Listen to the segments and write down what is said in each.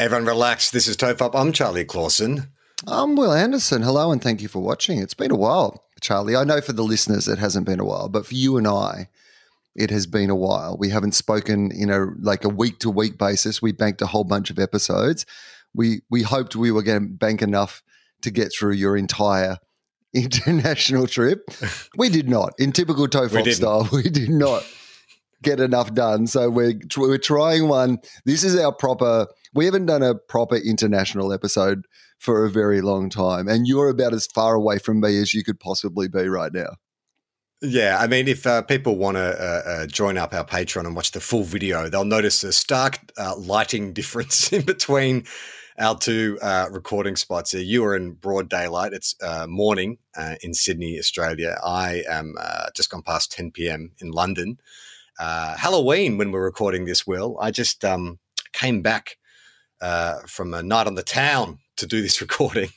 Everyone relax. This is TOFOP. I'm Charlie Clausen. I'm Will Anderson. Hello and thank you for watching. It's been a while, Charlie. I know for the listeners it hasn't been a while, but for you and I, it has been a while. We haven't spoken, like a week-to-week basis. We banked a whole bunch of episodes. We hoped we were going to bank enough to get through your entire international trip. We did not. In typical TOFOP style, we did not get enough done. So we're trying one. This is our proper... We haven't done a proper international episode for a very long time, and you're about as far away from me as you could possibly be right now. Yeah, I mean, if people want to join up our Patreon and watch the full video, they'll notice a stark lighting difference in between our two recording spots here. You are in broad daylight. It's morning in Sydney, Australia. I am just gone past 10 p.m. in London. Halloween, when we're recording this, Will, I just came back from a night on the town to do this recording.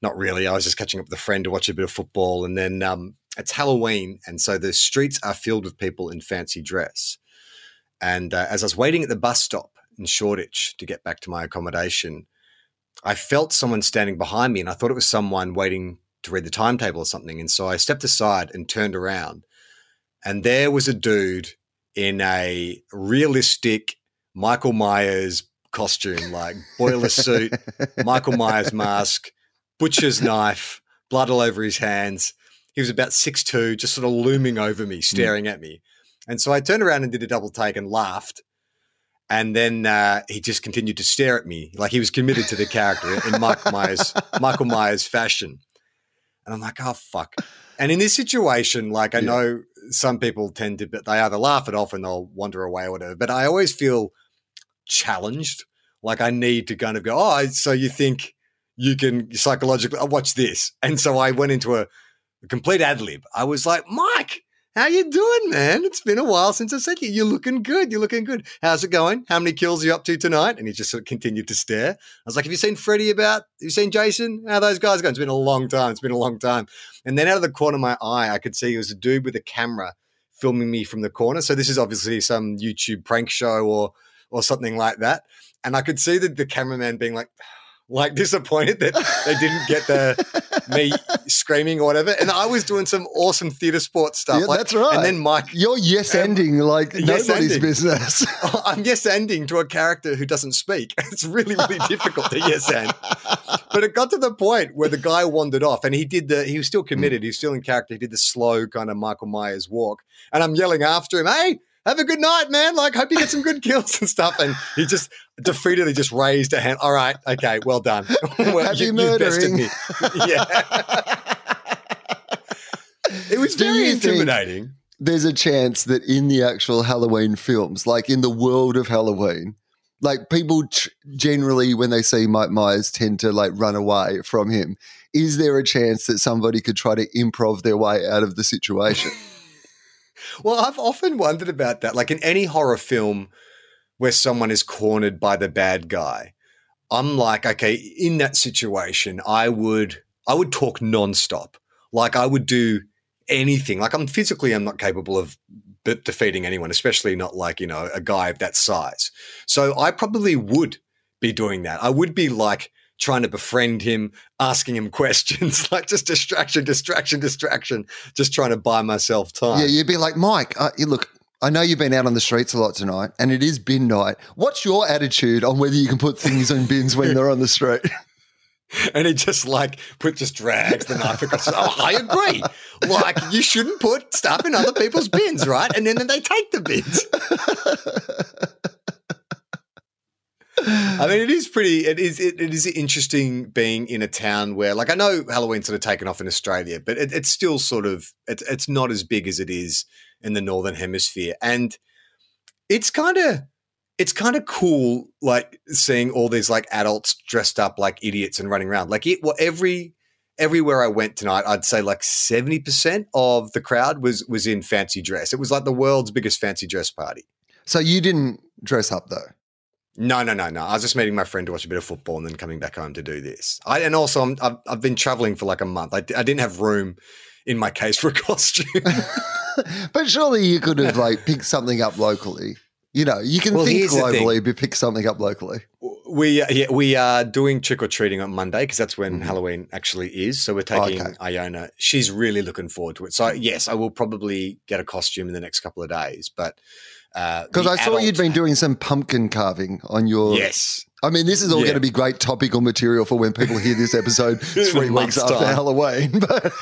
Not really. I was just catching up with a friend to watch a bit of football, and then it's Halloween, and so the streets are filled with people in fancy dress. And as I was waiting at the bus stop in Shoreditch to get back to my accommodation, I felt someone standing behind me, and I thought it was someone waiting to read the timetable or something. And so I stepped aside and turned around, and there was a dude in a realistic Michael Myers costume, like boiler suit, Michael Myers mask, butcher's knife, blood all over his hands. He was about 6'2", just sort of looming over me, staring at me. And so I turned around and did a double take and laughed. And then he just continued to stare at me like he was committed to the character in Michael Myers fashion. And I'm like, oh, fuck. And in this situation, like, I know some people tend to, but they either laugh it off and they'll wander away or whatever. But I always feel challenged, like I need to kind of go, oh, so you think you can psychologically watch this? And so I went into a complete ad lib. I was like, Mike, how you doing, man? It's been a while since I've seen you. You're looking good. How's it going? How many kills are you up to tonight? And he just sort of continued to stare. I was like, have you seen Freddy about? Have you seen Jason? How are those guys going? It's been a long time. And then out of the corner of my eye, I could see it was a dude with a camera filming me from the corner. So this is obviously some YouTube prank show or something like that. And I could see the cameraman being like disappointed that they didn't get me screaming or whatever. And I was doing some awesome theatre sports stuff. Yeah, that's right. And then Mike. You're yes-ending like yes nobody's ending. Business. I'm yes-ending to a character who doesn't speak. It's really, really difficult to yes-end. But it got to the point where the guy wandered off, and he was still committed. He was still in character. He did the slow kind of Michael Myers walk. And I'm yelling after him, hey, have a good night, man. Like, hope you get some good kills and stuff. And he just defeatedly just raised a hand. All right. Okay. Well done. Well, happy murdering. You bested me. Yeah. It was very intimidating. There's a chance that in the actual Halloween films, like in the world of Halloween, like people generally when they see Mike Myers tend to like run away from him. Is there a chance that somebody could try to improv their way out of the situation? Well, I've often wondered about that. Like in any horror film where someone is cornered by the bad guy, I'm like, okay, in that situation, I would talk nonstop. Like I would do anything. Like I'm not capable of defeating anyone, especially not like, a guy of that size. So I probably would be doing that. I would be like trying to befriend him, asking him questions, like just distraction, just trying to buy myself time. Yeah, you'd be like, Mike, look, I know you've been out on the streets a lot tonight, and it is bin night. What's your attitude on whether you can put things on bins when they're on the street? And he just just drags the knife across. Oh, I agree. Like, you shouldn't put stuff in other people's bins, right? And then they take the bins. I mean, it is interesting being in a town where, like, I know Halloween's sort of taken off in Australia, but it's still sort of, it's not as big as it is in the Northern Hemisphere. And it's kind of cool, like, seeing all these, like, adults dressed up like idiots and running around. Like, everywhere I went tonight, I'd say like 70% of the crowd was in fancy dress. It was like the world's biggest fancy dress party. So you didn't dress up though? No. I was just meeting my friend to watch a bit of football and then coming back home to do this. I've been traveling for like a month. I didn't have room in my case for a costume. But surely you could have like picked something up locally. You know, you can think globally, but pick something up locally. We are doing trick-or-treating on Monday because that's when Halloween actually is. So we're taking Iona. She's really looking forward to it. So, yes, I will probably get a costume in the next couple of days, but – because I saw you'd been doing some pumpkin carving on your – Yes. I mean, this is all going to be great topical material for when people hear this episode 3 weeks after Halloween. But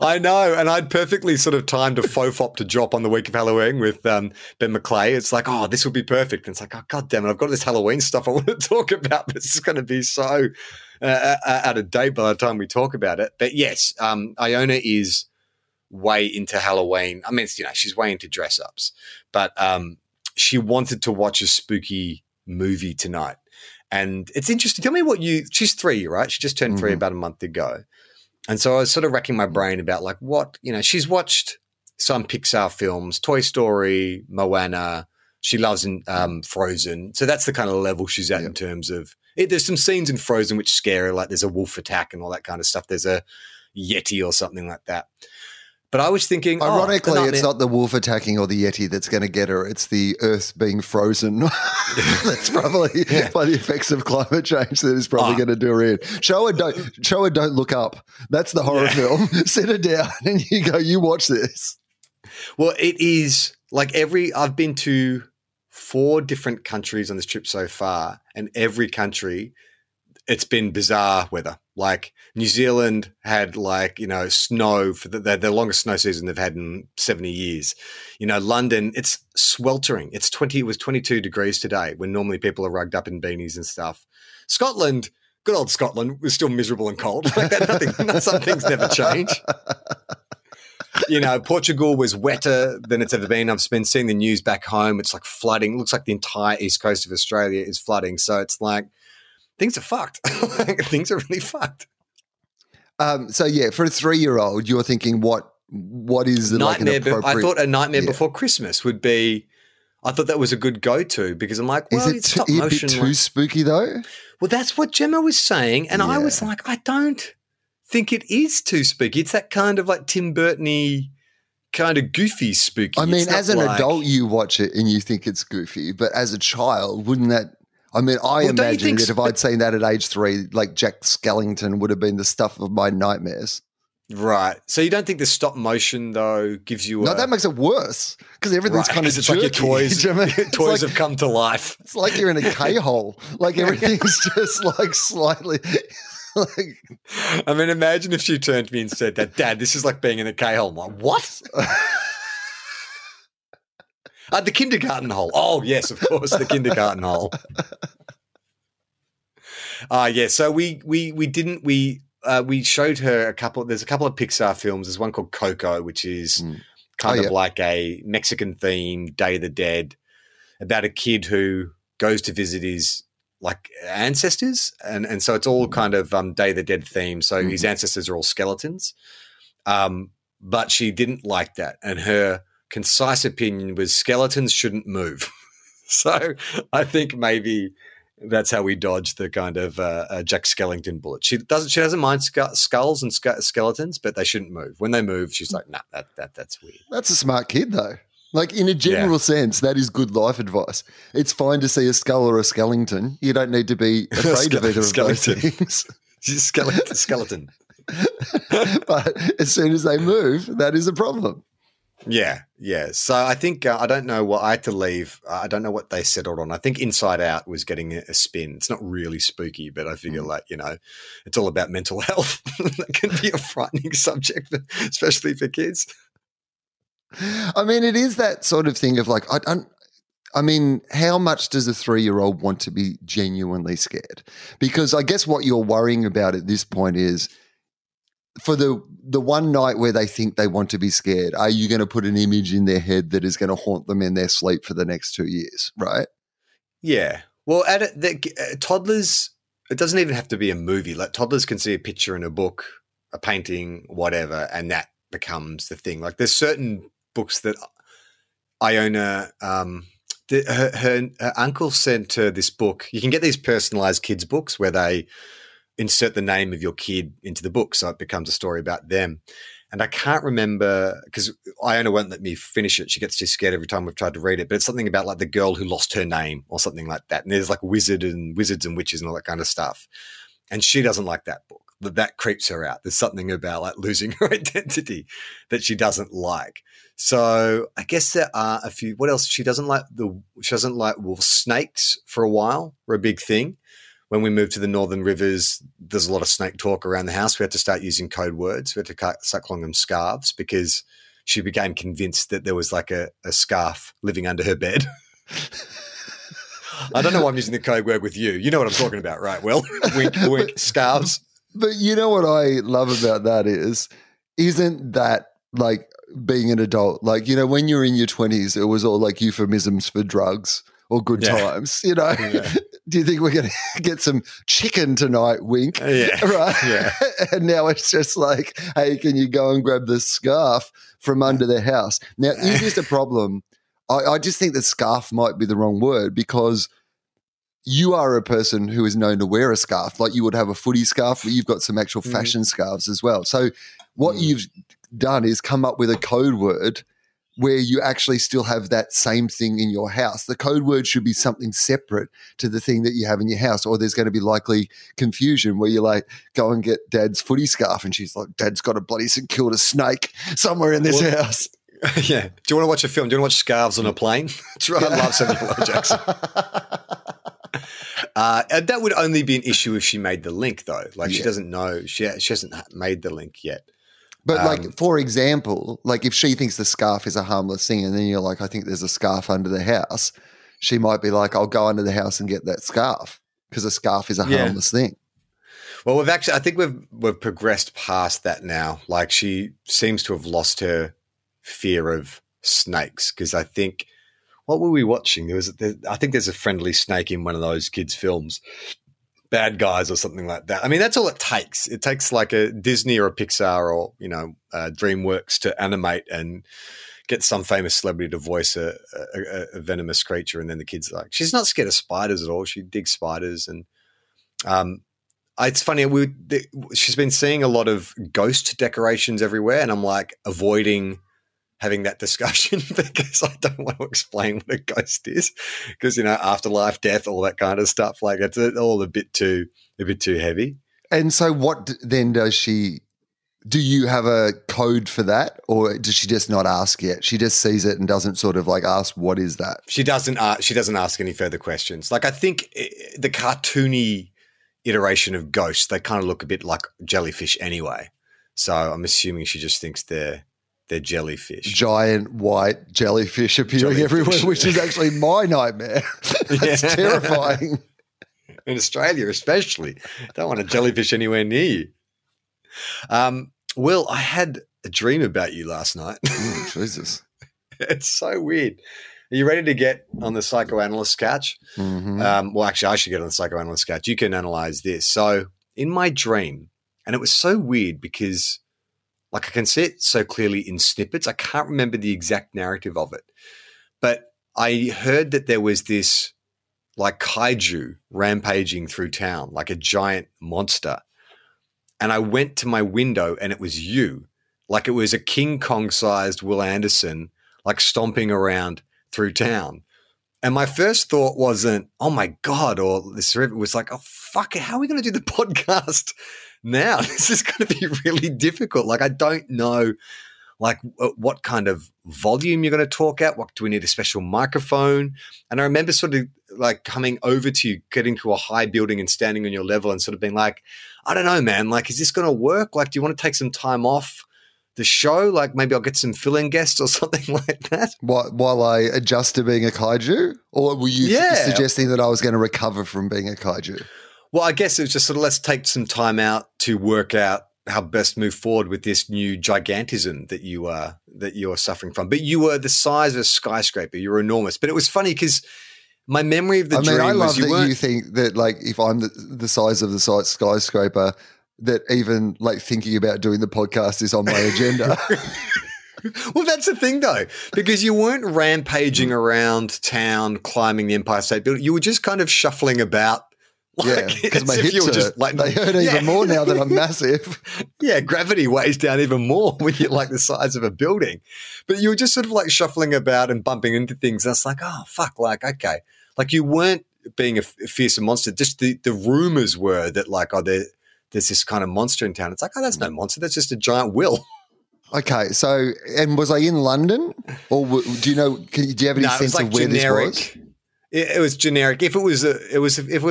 I know, and I'd perfectly sort of timed a TOFOP to drop on the week of Halloween with Ben McClay. It's like, oh, this would be perfect. And it's like, oh, God damn it, I've got this Halloween stuff I want to talk about, but it's going to be so out of date by the time we talk about it. But, yes, Iona is – way into Halloween. I mean, it's, you know, she's way into dress-ups, but she wanted to watch a spooky movie tonight. And it's interesting. Tell me what she's 3, right? She just turned 3 about a month ago. And so I was sort of racking my brain about like what, you know, she's watched some Pixar films, Toy Story, Moana. She loves Frozen. So that's the kind of level she's at in terms of it. There's some scenes in Frozen which scare her, like there's a wolf attack and all that kind of stuff. There's a Yeti or something like that. But I was thinking, ironically, it's not the wolf attacking or the Yeti that's going to get her. It's the Earth being frozen. That's probably by the effects of climate change that is probably going to do her in. Show her don't look up. That's the horror film. Sit her down and you go, you watch this. Well, it is like I've been to 4 different countries on this trip so far, and every country it's been bizarre weather. Like New Zealand had like, you know, snow for the longest snow season they've had in 70 years. You know, London, it's sweltering. It was 22 degrees today when normally people are rugged up in beanies and stuff. Scotland, good old Scotland, was still miserable and cold. Like some things never change. You know, Portugal was wetter than it's ever been. I've been seeing the news back home. It's like flooding. It looks like the entire east coast of Australia is flooding. So it's like, things are fucked. Things are really fucked. For a 3-year-old, you're thinking what is the nightmare? Like an appropriate... I thought a nightmare before Christmas would be. I thought that was a good go-to because I'm like, well, it's stop motion. Is it too spooky though? Well, that's what Gemma was saying, and I was like, I don't think it is too spooky. It's that kind of like Tim Burton-y, kind of goofy spooky. I mean, as an adult, you watch it and you think it's goofy, but as a child, wouldn't that? I mean, imagine that if I'd seen that at age 3, like Jack Skellington would have been the stuff of my nightmares. Right. So you don't think the stop motion though gives you? No, that makes it worse because everything's kind of jerky. It's like your toys have come to life. It's like you're in a K-hole. Like everything's just like slightly. Like, I mean, imagine if she turned to me and said that, Dad, this is like being in a K-hole. I'm like, what? The kindergarten hole. Oh, yes, of course, the kindergarten hole. So we showed her there's a couple of Pixar films. There's one called Coco, which is kind of like a Mexican-themed Day of the Dead about a kid who goes to visit his like ancestors. And so it's all kind of Day of the Dead themed. So his ancestors are all skeletons. But she didn't like that. And her concise opinion was skeletons shouldn't move. So I think maybe that's how we dodge the kind of Jack Skellington bullet. She doesn't mind skulls and skeletons, but they shouldn't move. When they move, she's like, nah, that's weird. That's a smart kid though. Like in a general sense, that is good life advice. It's fine to see a skull or a skeleton. You don't need to be afraid of either of those things. Skeleton. But as soon as they move, that is a problem. Yeah, yeah. So I think I don't know what I had to leave. I don't know what they settled on. I think Inside Out was getting a spin. It's not really spooky, but I figure like, you know, it's all about mental health. That can be a frightening subject, especially for kids. I mean, it is that sort of thing of like, I mean, how much does a 3-year-old want to be genuinely scared? Because I guess what you're worrying about at this point is, for the one night where they think they want to be scared, are you going to put an image in their head that is going to haunt them in their sleep for the next 2 years, right? Yeah. Well, toddlers, it doesn't even have to be a movie. Like, toddlers can see a picture in a book, a painting, whatever, and that becomes the thing. Like, there's certain books that Iona, her uncle sent her this book. You can get these personalized kids books where they insert the name of your kid into the book, so it becomes a story about them. And I can't remember, because Iona won't let me finish it. She gets too scared every time we've tried to read it, but it's something about like the girl who lost her name or something like that. And there's like wizards and witches and all that kind of stuff. And she doesn't like that book. That creeps her out. There's something about like losing her identity that she doesn't like. So I guess there are a few. What else? She doesn't like wolf snakes for a while were a big thing. When we moved to the Northern Rivers, there's a lot of snake talk around the house. We had to start using code words. We had to start calling them scarves because she became convinced that there was like a scarf living under her bed. I don't know why I'm using the code word with you. You know what I'm talking about, right? Well, wink, wink, scarves. But you know what I love about that is, isn't that like being an adult? Like, you know, when you're in your 20s, it was all like euphemisms for drugs or good times, you know? Yeah. Do you think we're going to get some chicken tonight, wink? Yeah. Right? Yeah. And now it's just like, hey, can you go and grab the scarf from under the house? Now, it is a problem. I just think that scarf might be the wrong word, because you are a person who is known to wear a scarf. Like, you would have a footy scarf, but you've got some actual fashion scarves as well. So what you've done is come up with a code word where you actually still have that same thing in your house. The code word should be something separate to the thing that you have in your house, or there's going to be likely confusion where you're like, go and get Dad's footy scarf, and she's like, Dad's got a bloody St Kilda snake somewhere in this house. Yeah. Do you want to watch a film? Do you want to watch Scarves on a Plane? That's right. I love Samuel L. Jackson. That would only be an issue if she made the link, though. Like, she doesn't know. She hasn't made the link yet. But, like, for example, like if she thinks the scarf is a harmless thing and then you're like, I think there's a scarf under the house, she might be like, I'll go under the house and get that scarf, because a scarf is a harmless thing. Well, we've actually – I think we've progressed past that now. Like, she seems to have lost her fear of snakes, because I think – what were we watching? I think there's a friendly snake in one of those kids' films. Bad Guys or something like that. I mean, that's all it takes. It takes like a Disney or a Pixar or, you know, DreamWorks to animate and get some famous celebrity to voice a venomous creature, and then the kid's like, she's not scared of spiders at all. She digs spiders. And it's funny, she's been seeing a lot of ghost decorations everywhere, and I'm like avoiding having that discussion because I don't want to explain what a ghost is, because, you know, afterlife, death, all that kind of stuff. Like, it's all a bit too heavy. And so what then does she – do you have a code for that, or does she just not ask yet? She just sees it and doesn't sort of like ask, what is that? She doesn't ask any further questions. Like, I think the cartoony iteration of ghosts, they kind of look a bit like jellyfish anyway. So I'm assuming she just thinks they're jellyfish. Giant white jellyfish appearing everywhere, which is actually my nightmare. That's terrifying. In Australia especially. Don't want a jellyfish anywhere near you. Will, I had a dream about you last night. Oh, Jesus. It's so weird. Are you ready to get on the psychoanalyst couch? Mm-hmm. Well, actually, I should get on the psychoanalyst couch. You can analyze this. So in my dream, and it was so weird because – like, I can see it so clearly in snippets. I can't remember the exact narrative of it. But I heard that there was this, like, kaiju rampaging through town, like a giant monster. And I went to my window and it was you. Like, it was a King Kong-sized Will Anderson, like, stomping around through town. And my first thought wasn't, oh, my God, or this. It was like, oh, fuck it, how are we going to do the podcast now? This is going to be really difficult. Like, I don't know like what kind of volume you're going to talk at, what do we need a special microphone? And I remember sort of like coming over to you, getting to a high building and standing on your level and sort of being like, I don't know, man, like, is this going to work? Like, do you want to take some time off the show? Like, maybe I'll get some fill-in guests or something like that. What, while I adjust to being a kaiju? Or were you suggesting that I was going to recover from being a kaiju? Well, I guess it was just sort of let's take some time out to work out how best move forward with this new gigantism that you're suffering from. But you were the size of a skyscraper. You were enormous. But it was funny because my memory of the dream was I love that you think that, like, if I'm the size of the skyscraper, that even, like, thinking about doing the podcast is on my agenda. Well, that's the thing, though, because you weren't rampaging around town climbing the Empire State Building. You were just kind of shuffling about. Like, yeah, because my hips hurt. Just like, they hurt even more now that I'm massive. Yeah, gravity weighs down even more when you're like the size of a building. But you were just sort of like shuffling about and bumping into things. And I was like, oh, fuck, like, okay. Like, you weren't being a fearsome monster. Just the rumors were that, like, oh, there's this kind of monster in town. It's like, oh, that's no monster. That's just a giant will. Okay, so and was I in London? Or do you know, do you have any sense like of where generic. This was? It was generic. If it was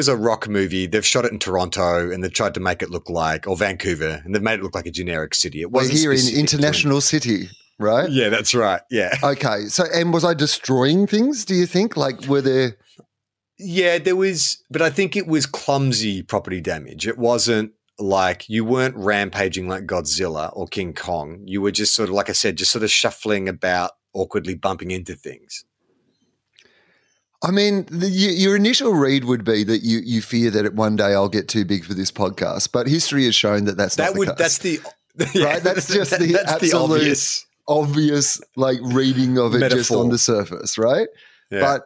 a rock movie, they've shot it in Toronto and they've tried to make it look like, or Vancouver, and they've made it look like a generic city. It wasn't here in international city, right? Yeah, that's right. Yeah. Okay. So, and was I destroying things? Do you think like were there? Yeah, there was, but I think it was clumsy property damage. It wasn't like you weren't rampaging like Godzilla or King Kong. You were just sort of, like I said, just sort of shuffling about, awkwardly bumping into things. I mean, your initial read would be that you fear that one day I'll get too big for this podcast, but history has shown that that's not the case. Right? That's just the absolute obvious like reading of it metaphor. Just on the surface, right? Yeah. But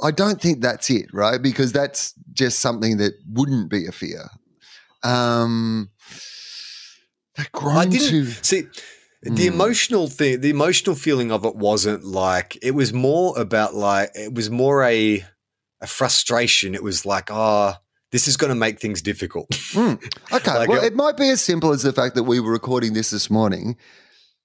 I don't think that's it, right? Because that's just something that wouldn't be a fear. The emotional thing, the emotional feeling of it wasn't like, it was more about like, it was more a frustration. It was like, this is going to make things difficult. Okay. Like, well, it might be as simple as the fact that we were recording this morning.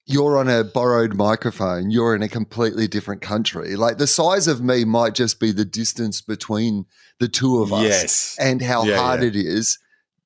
You're on a borrowed microphone. You're in a completely different country. Like the size of me might just be the distance between the two of us and how hard it is.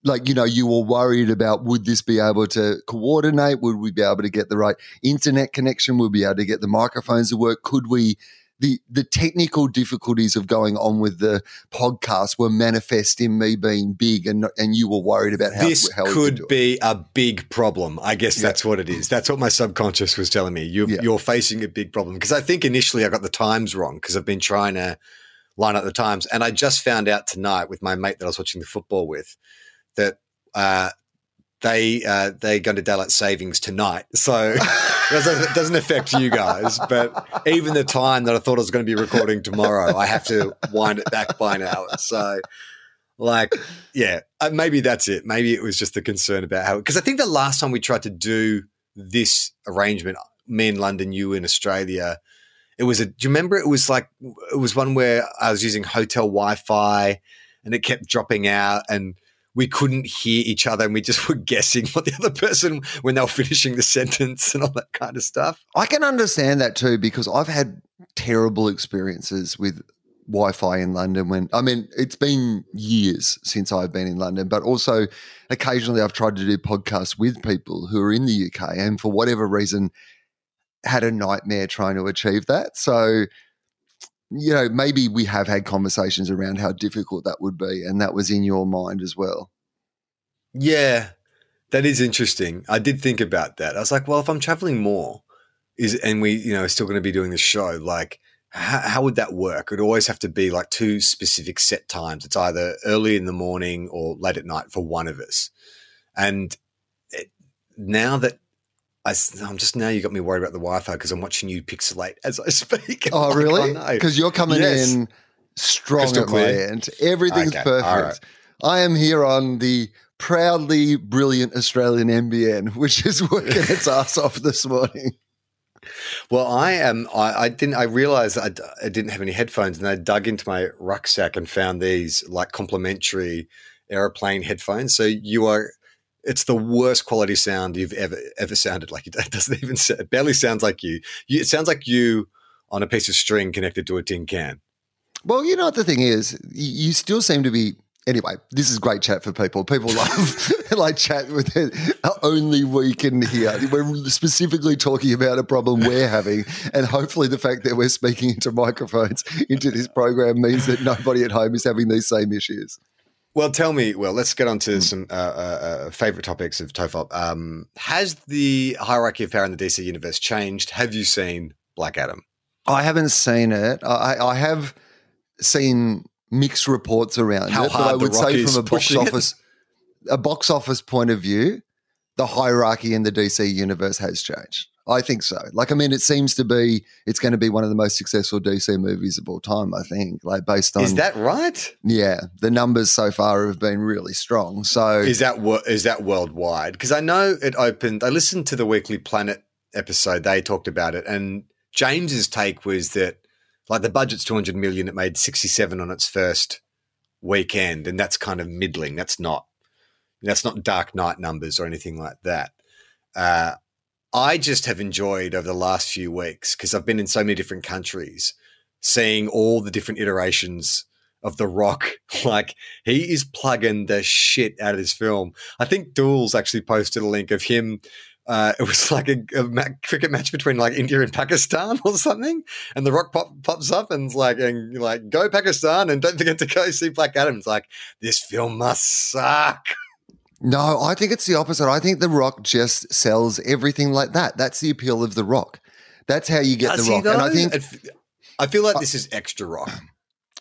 Like, you know, you were worried about would this be able to coordinate? Would we be able to get the right internet connection? Would we be able to get the microphones to work? Could we – the technical difficulties of going on with the podcast were manifest in me being big and you were worried about how this could be a big problem. I guess that's what it is. That's what my subconscious was telling me. You're facing a big problem because I think initially I got the times wrong because I've been trying to line up the times and I just found out tonight with my mate that I was watching the football with that they go to daylight savings tonight. So it doesn't affect you guys. But even the time that I thought I was going to be recording tomorrow, I have to wind it back by an hour. So, like, yeah, maybe that's it. Maybe it was just the concern about how – because I think the last time we tried to do this arrangement, me in London, you in Australia, it was do you remember it was one where I was using hotel Wi-Fi and it kept dropping out and – we couldn't hear each other and we just were guessing what the other person when they were finishing the sentence and all that kind of stuff. I can understand that too because I've had terrible experiences with Wi-Fi in London it's been years since I've been in London, but also occasionally I've tried to do podcasts with people who are in the UK and for whatever reason had a nightmare trying to achieve that. So – you know, maybe we have had conversations around how difficult that would be and that was in your mind as well. Yeah, that is interesting. I did think about that. I was like, well, if I'm traveling more and we, you know, are still going to be doing the show, like how would that work? It would always have to be like two specific set times. It's either early in the morning or late at night for one of us. And now that I'm just now you got me worried about the Wi-Fi because I'm watching you pixelate as I speak. Oh, like, really? Because you're coming in strong crystal at clear. My end. Everything's perfect. Right. I am here on the proudly brilliant Australian NBN, which is working its ass off this morning. Well, I realized I didn't have any headphones and I dug into my rucksack and found these like complimentary airplane headphones. So you are It's the worst quality sound you've ever sounded like. It doesn't even – it barely sounds like you. It sounds like you on a piece of string connected to a tin can. Well, you know what the thing is? You still seem to be – anyway, this is great chat for people. People love like chat with it. Only we can hear. We're specifically talking about a problem we're having, and hopefully the fact that we're speaking into microphones into this program means that nobody at home is having these same issues. Well, tell me, Will, let's get on to some favourite topics of TOFOP. Has the hierarchy of power in the DC universe changed? Have you seen Black Adam? I haven't seen it. I have seen mixed reports around it, but I would say from a box office point of view, the hierarchy in the DC universe has changed. I think so. Like, I mean, it seems to be it's going to be one of the most successful DC movies of all time, I think, like based on – Is that right? Yeah. The numbers so far have been really strong. So is that worldwide? Because I know it opened – I listened to the Weekly Planet episode. They talked about it, and James's take was that, like, the budget's $200 million. It made 67 on its first weekend, and that's kind of middling. That's not Dark Knight numbers or anything like that. I just have enjoyed over the last few weeks, because I've been in so many different countries, seeing all the different iterations of The Rock. Like, he is plugging the shit out of this film. I think Duels actually posted a link of him. It was like a cricket match between like India and Pakistan or something, and The Rock pops up and's like, and go Pakistan, and don't forget to go see Black Adam. It's like, this film must suck. No, I think it's the opposite. I think The Rock just sells everything like that. That's the appeal of The Rock. That's how you get The Rock. And I think I feel like this is extra Rock.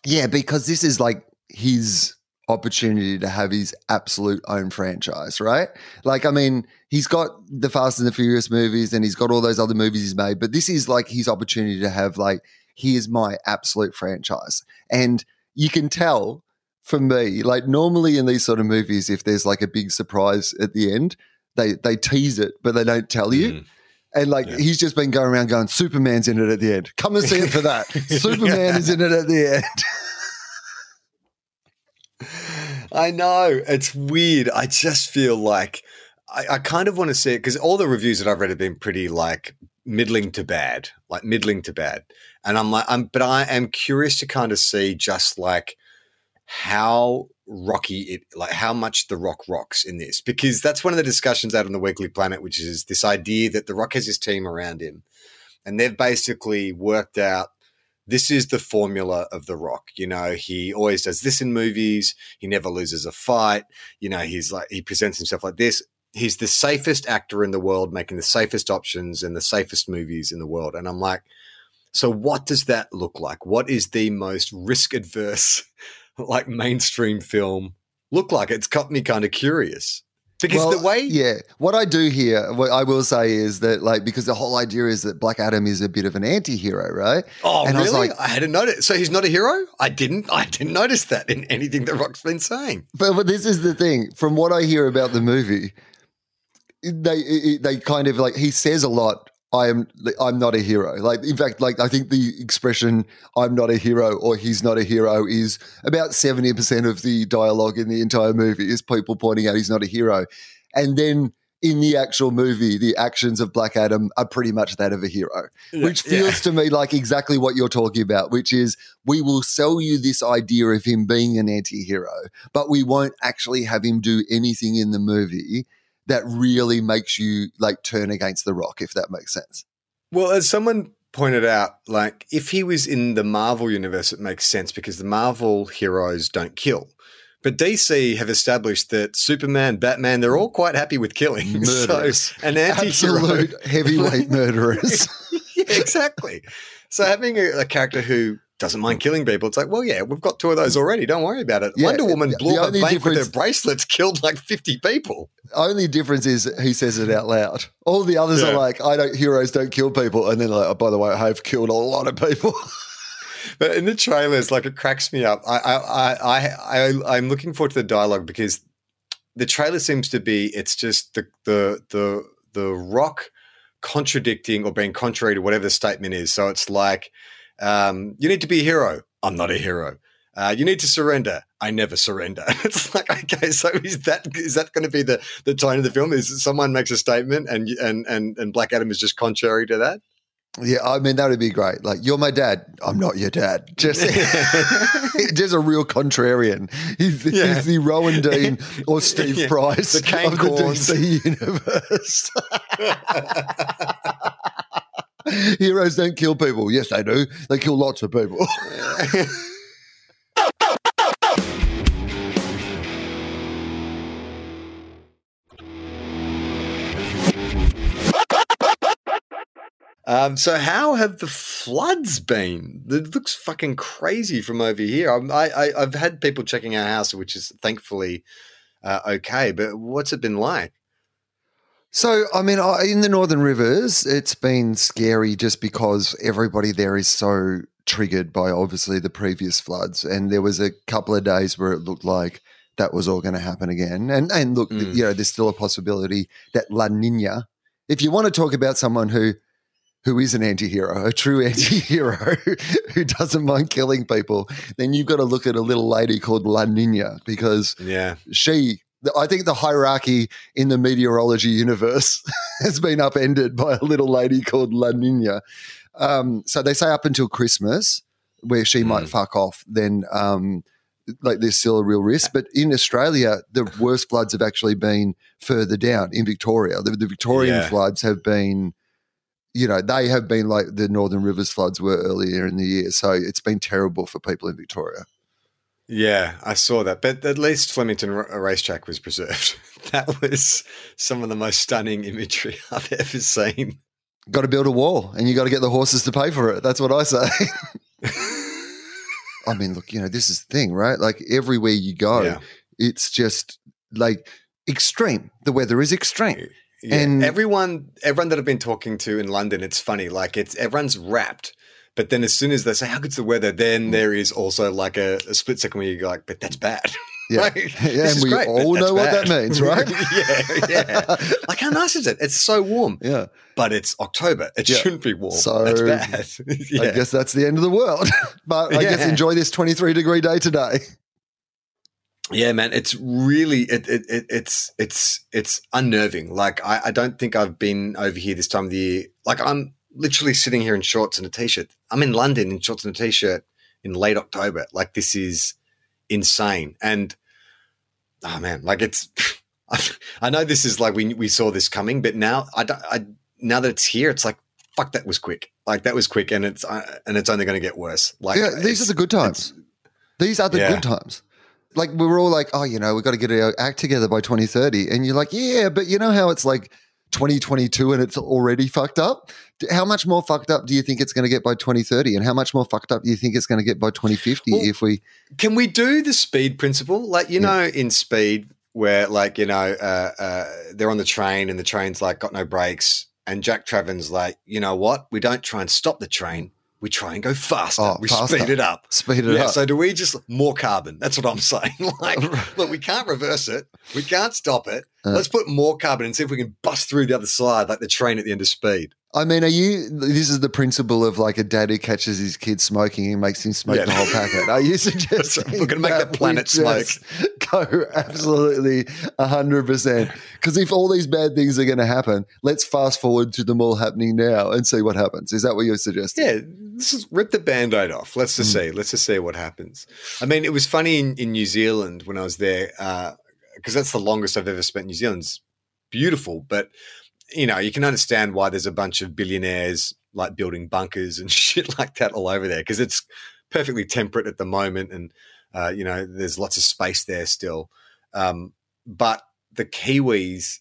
Yeah, because this is like his opportunity to have his absolute own franchise, right? Like, I mean, he's got the Fast and the Furious movies, and he's got all those other movies he's made, but this is like his opportunity to have like, here's my absolute franchise. And you can tell, for me, like normally in these sort of movies, if there's like a big surprise at the end, they tease it, but they don't tell you. Mm. And like he's just been going around going, Superman's in it at the end. Come and see it for that. Superman is in it at the end. I know. It's weird. I just feel like I kind of want to see it, because all the reviews that I've read have been pretty like middling to bad. And I'm like, but I am curious to kind of see just like, how rocky how much The Rock rocks in this, because that's one of the discussions out on the Weekly Planet, which is this idea that The Rock has his team around him, and they've basically worked out this is the formula of The Rock. You know, he always does this in movies. He never loses a fight. You know, he's like, he presents himself like this. He's the safest actor in the world, making the safest options and the safest movies in the world. And I'm like, so what does that look like? What is the most risk adverse like mainstream film look like? It's got me kind of curious, because what I do here, what I will say is that, like, because the whole idea is that Black Adam is a bit of an anti-hero, right? Oh, and really? I hadn't noticed. So he's not a hero? I didn't notice that in anything that Rock's been saying. But this is the thing. From what I hear about the movie, they kind of like, he says a lot. I'm not a hero. Like, in fact, like I think the expression "I'm not a hero" or "he's not a hero" is about 70% of the dialogue in the entire movie is people pointing out he's not a hero. And then in the actual movie, the actions of Black Adam are pretty much that of a hero, which feels to me like exactly what you're talking about, which is we will sell you this idea of him being an anti-hero, but we won't actually have him do anything in the movie that really makes you like turn against The Rock, if that makes sense. Well, as someone pointed out, like if he was in the Marvel universe, it makes sense because the Marvel heroes don't kill. But DC have established that Superman, Batman, they're all quite happy with killing. Murderers. So an anti-hero. Absolute heavyweight murderers. Yeah, exactly. So having a character who doesn't mind killing people, it's like, well, yeah, we've got two of those already. Don't worry about it. Yeah, Wonder Woman blew up a bank with her bracelets, killed like 50 people. Only difference is he says it out loud. All the others are like, heroes don't kill people. And then like, oh, by the way, I have killed a lot of people. But in the trailers, like it cracks me up. I'm looking forward to the dialogue, because the trailer seems to be, it's just the Rock contradicting or being contrary to whatever the statement is. So it's like, you need to be a hero. I'm not a hero. You need to surrender. I never surrender. It's like, okay, so is that going to be the tone of the film? Is someone makes a statement and Black Adam is just contrary to that? Yeah, I mean, that would be great. Like, you're my dad. I'm not your dad. Just a real contrarian. He's the Rowan Dean or Steve Price of the DC universe. Heroes don't kill people. Yes, they do. They kill lots of people. So how have the floods been? It looks fucking crazy from over here. I've had people checking our house, which is thankfully okay, but what's it been like? So, I mean, in the Northern Rivers, it's been scary just because everybody there is so triggered by obviously the previous floods, and there was a couple of days where it looked like that was all going to happen again. And look, you know, there's still a possibility that La Niña, if you want to talk about someone who is an anti-hero, a true anti-hero who doesn't mind killing people, then you've got to look at a little lady called La Niña, because I think the hierarchy in the meteorology universe has been upended by a little lady called La Niña. So they say up until Christmas, where she might fuck off, then like there's still a real risk. But in Australia, the worst floods have actually been further down in Victoria. The Victorian floods have been... You know, they have been like the Northern Rivers floods were earlier in the year. So it's been terrible for people in Victoria. Yeah, I saw that. But at least Flemington Racetrack was preserved. That was some of the most stunning imagery I've ever seen. Got to build a wall and you got to get the horses to pay for it. That's what I say. I mean, look, you know, this is the thing, right? Like everywhere you go, it's just like extreme. The weather is extreme. Yeah, and everyone that I've been talking to in London, it's funny. Like everyone's wrapped, but then as soon as they say how good's the weather, then there is also like a split second where you go like, but that's bad. Yeah, like, and we great, all know what that means, right? yeah. Like how nice is it? It's so warm. Yeah, but it's October. It shouldn't be warm. So that's bad. I guess that's the end of the world. But I guess enjoy this 23-degree day today. Yeah, man, it's really it's unnerving. Like I don't think I've been over here this time of the year. Like I'm literally sitting here in shorts and a t-shirt. I'm in London in shorts and a t-shirt in late October. Like this is insane. And oh man, like it's I know this is like we saw this coming, but now now that it's here, it's like fuck, that was quick. Like that was quick, and it's only going to get worse. Like these are the good times. These are the good times. Like we were all like, oh, you know, we've got to get our act together by 2030. And you're like, yeah, but you know how it's like 2022 and it's already fucked up? How much more fucked up do you think it's going to get by 2030? And how much more fucked up do you think it's going to get by 2050 if we – Can we do the Speed principle? Like, you know, in Speed where like, you know, they're on the train and the train's like got no brakes and Jack Travan's like, you know what, we don't try and stop the train. We try and go faster. We speed it up. Speed it up. So do we just more carbon? That's what I'm saying. Like, look, we can't reverse it. We can't stop it. Let's put more carbon and see if we can bust through the other side like the train at the end of Speed. I mean, this is the principle of like a dad who catches his kid smoking and makes him smoke the whole packet. Are you suggesting we're going to make the planet smoke? Go absolutely 100%. Because if all these bad things are going to happen, let's fast forward to them all happening now and see what happens. Is that what you're suggesting? Yeah, this is rip the Band-Aid off. Let's just see. Let's just see what happens. I mean, it was funny in New Zealand when I was there because that's the longest I've ever spent in New Zealand. It's beautiful, but – you know, you can understand why there's a bunch of billionaires like building bunkers and shit like that all over there because it's perfectly temperate at the moment and, you know, there's lots of space there still. But the Kiwis,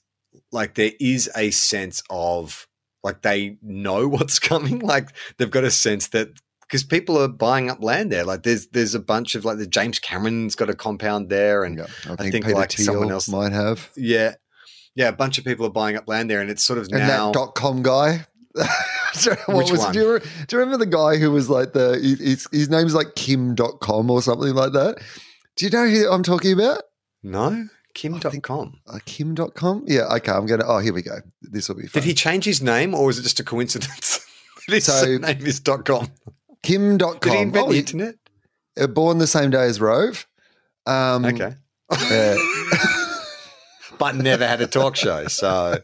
like there is a sense of like they know what's coming. Like they've got a sense that because people are buying up land there. Like there's a bunch of like the James Cameron's got a compound there and I think Peter like Thiel someone else might have. Yeah. Yeah, a bunch of people are buying up land there and it's sort of now – And that .com guy? Which one? Do you remember the guy who was like the – his name's like Kim.com or something like that? Do you know who I'm talking about? No, Kim.com. Kim.com? Yeah, okay, I'm going to – oh, here we go. This will be fun. Did he change his name or is it just a coincidence? His name is .com. Kim.com. Did he invent the internet? Born the same day as Rove. Okay. But never had a talk show, so...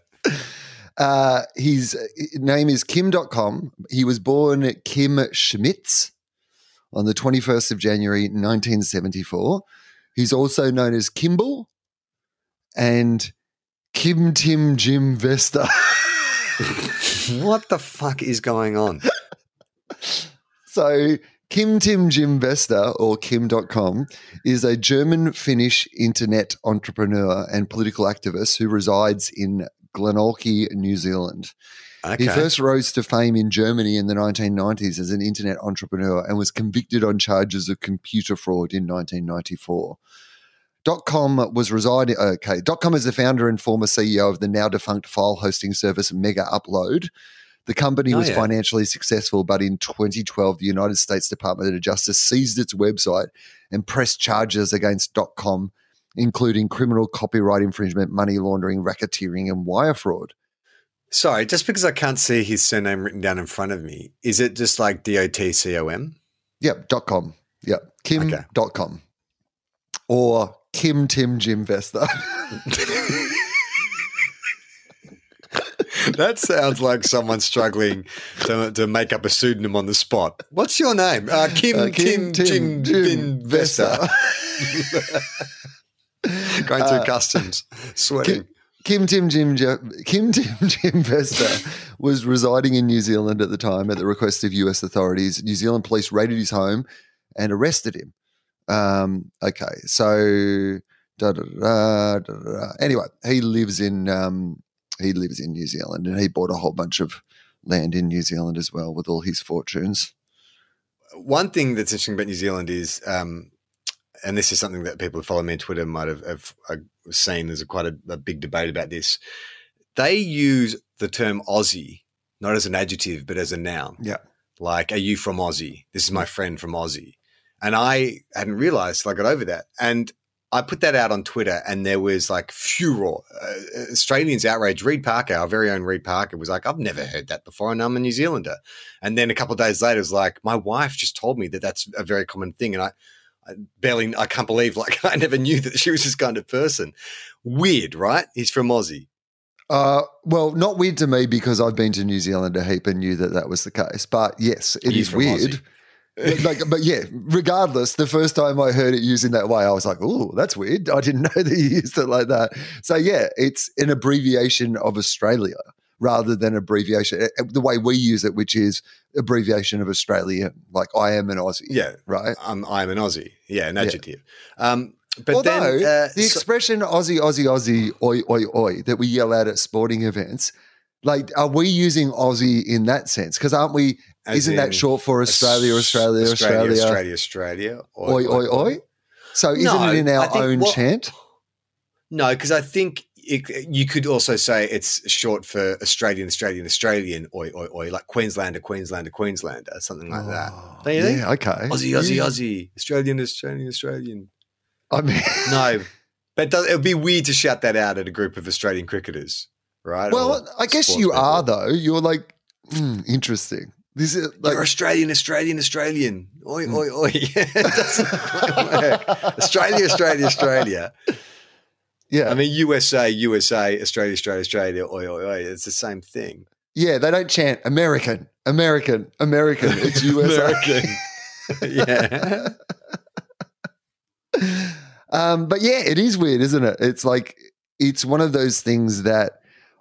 his name is Kim.com. He was born Kim Schmitz on the 21st of January, 1974. He's also known as Kimball and Kim Tim Jim Vesta. What the fuck is going on? So Kim Tim Jim Vesta, or Kim.com, is a German-Finnish internet entrepreneur and political activist who resides in Glenorchy, New Zealand. Okay. He first rose to fame in Germany in the 1990s as an internet entrepreneur and was convicted on charges of computer fraud in 1994. Dotcom is the founder and former CEO of the now-defunct file hosting service Mega Upload. The company was financially successful, but in 2012, the United States Department of Justice seized its website and pressed charges against Dotcom, including criminal copyright infringement, money laundering, racketeering, and wire fraud. Sorry, just because I can't see his surname written down in front of me, is it just like D-O-T-C-O-M? Yep, .com. Yep, Kim.com. Okay. Or Kim Tim Jim Vesta. That sounds like someone struggling to make up a pseudonym on the spot. What's your name? Kim Tim Jim Vesta. Going through customs, sweating. Kim Tim Jim Vesta was residing in New Zealand at the time. At the request of US authorities, New Zealand police raided his home and arrested him. Anyway, he lives in New Zealand, and he bought a whole bunch of land in New Zealand as well with all his fortunes. One thing that's interesting about New Zealand is, and this is something that people who follow me on Twitter might have seen. There's quite a big debate about this. They use the term Aussie not as an adjective but as a noun. Yeah. Like, are you from Aussie? This is my friend from Aussie. And I hadn't realised till I got over that. And I put that out on Twitter, and there was like furor. Australians outraged. Reed Parker, our very own Reed Parker, was like, I've never heard that before, and I'm a New Zealander. And then a couple of days later, it was like, my wife just told me that that's a very common thing, and I can't believe, like, I never knew that she was this kind of person. Weird, right? He's from Aussie. Well, not weird to me, because I've been to New Zealand a heap and knew that was the case. But yes, it is weird. But yeah, regardless, the first time I heard it used in that way, I was like, "Oh, that's weird. I didn't know that you used it like that." So yeah, it's an abbreviation of Australia rather than abbreviation the way we use it, which is abbreviation of Australia. Like, I am an Aussie. Yeah, right. I'm an Aussie. Yeah, an adjective. Yeah. The expression Aussie, Aussie, Aussie, oi, oi, oi that we yell out at sporting events. Like, are we using Aussie in that sense? Because aren't we? Isn't that short for Australia? Oi, oi, oi. So isn't it in our own chant? No, because I think you could also say it's short for Australian, oi, oi, oi, like Queenslander, something like that. Don't you think? Yeah, okay. Aussie, Australian. I mean, no, but it would be weird to shout that out at a group of Australian cricketers. Right? Well, I guess you people are, though. You're like, interesting. This is like, you're Australian. Oi, oi, oi. It doesn't work. Australia. Yeah. I mean, USA, Australia, oi. It's the same thing. Yeah, they don't chant American. It's USA. American. Yeah. But yeah, it is weird, isn't it? It's like, it's one of those things that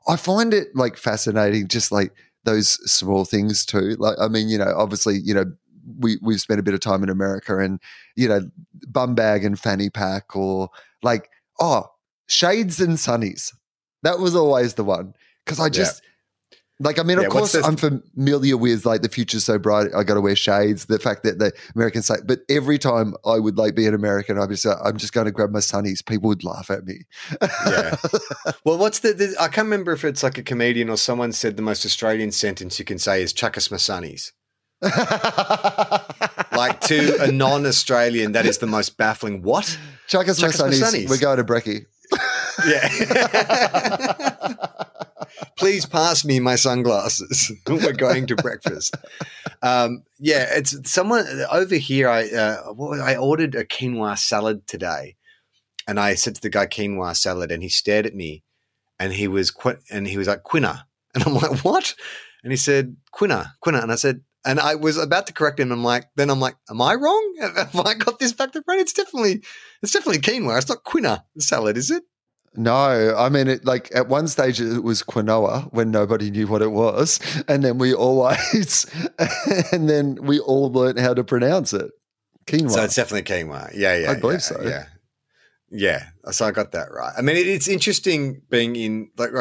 I find it, like, fascinating, just like those small things too. Like, I mean, you know, obviously, you know, we've spent a bit of time in America, and, you know, bum bag and fanny pack, or like, shades and sunnies. That was always the one. Because I just, like, I mean, of course I'm familiar with, like, the future's so bright, I got to wear shades, the fact that the Americans say, but every time I would, like, be an American, I'd be like, I'm just going to grab my sunnies. People would laugh at me. Yeah. Well, what's the – I can't remember if it's like a comedian or someone said the most Australian sentence you can say is chuck us my sunnies. Like, to a non-Australian, that is the most baffling what? Chuck us my sunnies. We're going to brekkie. Yeah. Please pass me my sunglasses. We're going to breakfast. Yeah, it's someone over here. I ordered a quinoa salad today, and I said to the guy quinoa salad, and he stared at me, and he was like quinoa, and I'm like what? And he said quinoa, and I said. And I was about to correct him. I'm like, am I wrong? Have I got this back to front? It's definitely quinoa. It's not quinoa salad, is it? No, I mean, at one stage it was quinoa when nobody knew what it was, and then we all learned how to pronounce it. Quinoa. So it's definitely quinoa. Yeah. I believe so. Yeah. So I got that right. I mean, it's interesting being in like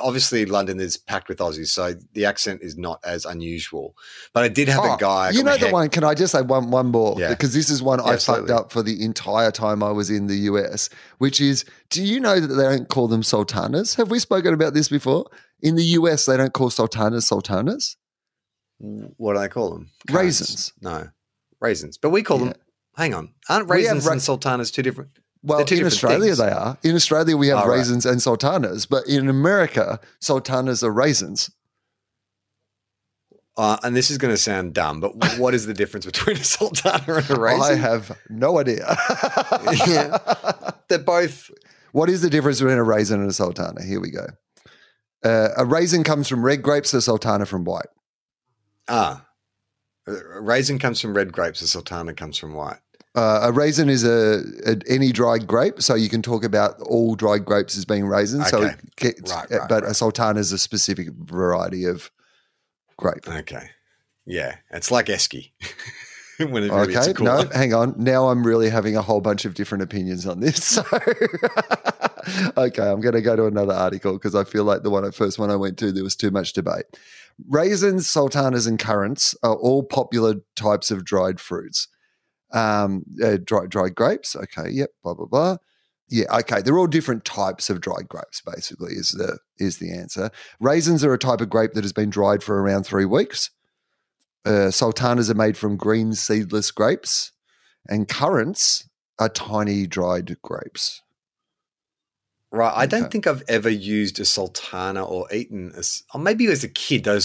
obviously London is packed with Aussies, so the accent is not as unusual. But I did have a guy. You know the one. Can I just say one more? Yeah. Because this is one I fucked up for the entire time I was in the US, which is, do you know that they don't call them sultanas? Have we spoken about this before? In the US, they don't call sultanas. What do they call them? Cones. Raisins. No, raisins. But we call them. Hang on, aren't raisins and sultanas two different? Well, in Australia things. They are. In Australia, we have raisins and sultanas, but in America, sultanas are raisins. And this is going to sound dumb, but what is the difference between a sultana and a raisin? I have no idea. Yeah. They're both. What is the difference between a raisin and a sultana? Here we go. A raisin comes from red grapes, a sultana from white. A raisin comes from red grapes, a sultana comes from white. A raisin is any dried grape, so you can talk about all dried grapes as being raisins. Okay. So a sultana is a specific variety of grape. Okay, yeah, it's like esky. When it really is cool. No, hang on. Now I'm really having a whole bunch of different opinions on this. So, okay, I'm going to go to another article because I feel like the first one I went to, there was too much debate. Raisins, sultanas, and currants are all popular types of dried fruits. Dried grapes. Okay. Yep. Blah, blah, blah. Yeah. Okay. They're all different types of dried grapes basically is the answer. Raisins are a type of grape that has been dried for around 3 weeks. Sultanas are made from green seedless grapes, and currants are tiny dried grapes. Right. I don't think I've ever used a sultana or eaten or maybe as a kid, you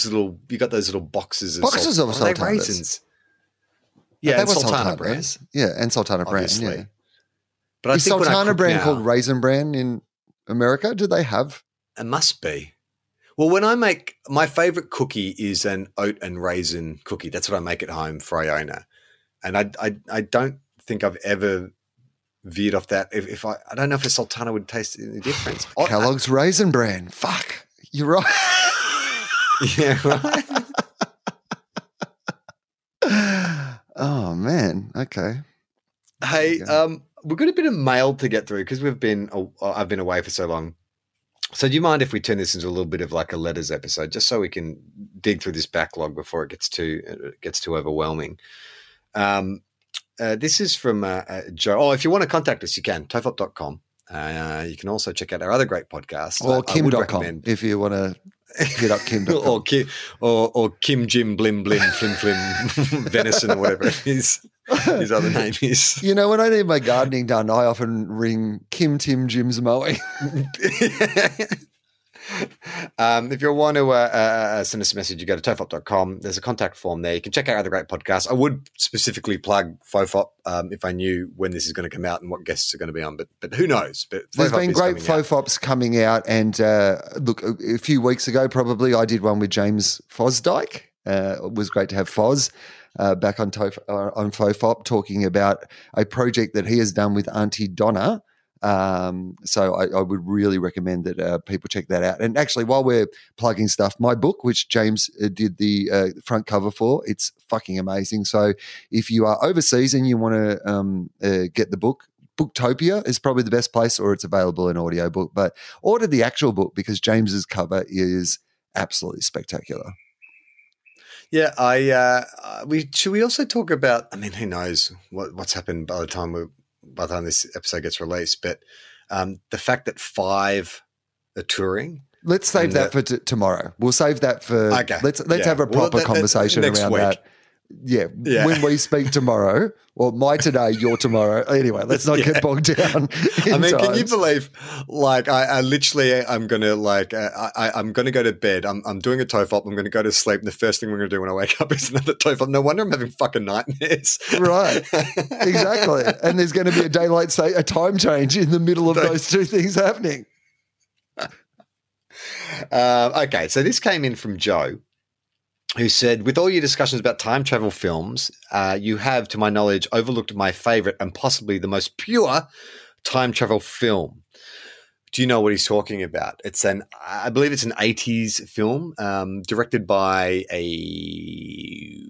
got those little boxes of sultanas. Raisins. Yeah, and Sultana brand. Yeah, and Sultana brand. Yeah, but I think Sultana brand called Raisin brand in America. Do they have? It must be. Well, when I make my favorite cookie is an oat and raisin cookie. That's what I make at home for Iona, and I don't think I've ever veered off that. If I don't know if a Sultana would taste any difference. Kellogg's Raisin brand. Fuck, you're right. Yeah. Right? Oh, man. Okay. Hey, we've got a bit of mail to get through because I've been away for so long. So do you mind if we turn this into a little bit of like a letters episode just so we can dig through this backlog before it gets too overwhelming? This is from Joe. Oh, if you want to contact us, you can, tofop.com. You can also check out our other great podcasts. Or kim.com if you want to. Hit up Kim. or Kim Jim Blim Blim Flim Flim Venison or whatever his other name is. You know, when I need my gardening done, I often ring Kim Tim Jim's mowing. If you want to send us a message, you go to tofop.com. There's a contact form there. You can check out other great podcasts. I would specifically plug FOFOP if I knew when this is going to come out and what guests are going to be on, but who knows? But there's been great FOFOPs coming out, and look, a few weeks ago probably I did one with James Fosdyke. It was great to have Foz back on FOFOP talking about a project that he has done with Auntie Donna. So I would really recommend that people check that out. And actually, while we're plugging stuff, my book, which James did the front cover for, it's fucking amazing. So if you are overseas and you want to get the book, Booktopia is probably the best place, or it's available in audiobook. But order the actual book because James's cover is absolutely spectacular. Yeah, we should also talk about, I mean, who knows what's happened by the time this episode gets released, but the fact that 5 are touring. Let's save that for tomorrow. We'll save that for – let's have a proper conversation around that Yeah, when we speak tomorrow, well, my today, your tomorrow. Anyway, let's not get bogged down. I mean, can you believe? Like, I literally, I'm gonna like, I'm gonna go to bed. I'm doing a TOFOP. I'm gonna go to sleep. And the first thing we're gonna do when I wake up is another TOFOP. No wonder I'm having fucking nightmares. Right, exactly. And there's going to be a daylight, say, a time change in the middle of those two things happening. Okay, so this came in from Joe, who said, with all your discussions about time travel films, you have, to my knowledge, overlooked my favorite and possibly the most pure time travel film. Do you know what he's talking about? It's I believe it's an 80s film directed by a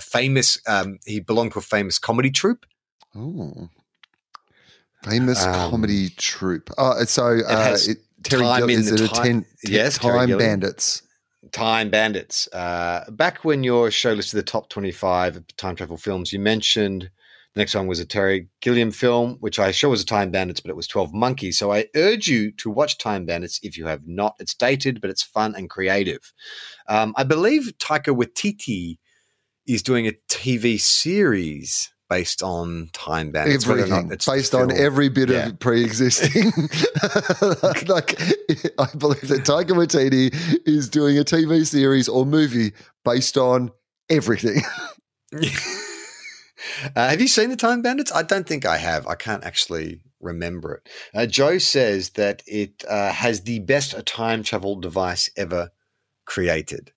famous, he belonged to a famous comedy troupe. Ooh. Famous comedy troupe. Terry Gilliam, Time Bandits. Time Bandits. Back when your show listed the top 25 time travel films, you mentioned the next one was a Terry Gilliam film, which I sure was a Time Bandits, but it was 12 Monkeys. So I urge you to watch Time Bandits if you have not. It's dated, but it's fun and creative. I believe Taika Waititi is doing a TV series based on Time Bandits. Based on every bit of pre-existing. Like, I believe that Taika Waititi is doing a TV series or movie based on everything. Have you seen the Time Bandits? I don't think I have. I can't actually remember it. Joe says that it has the best time travel device ever created.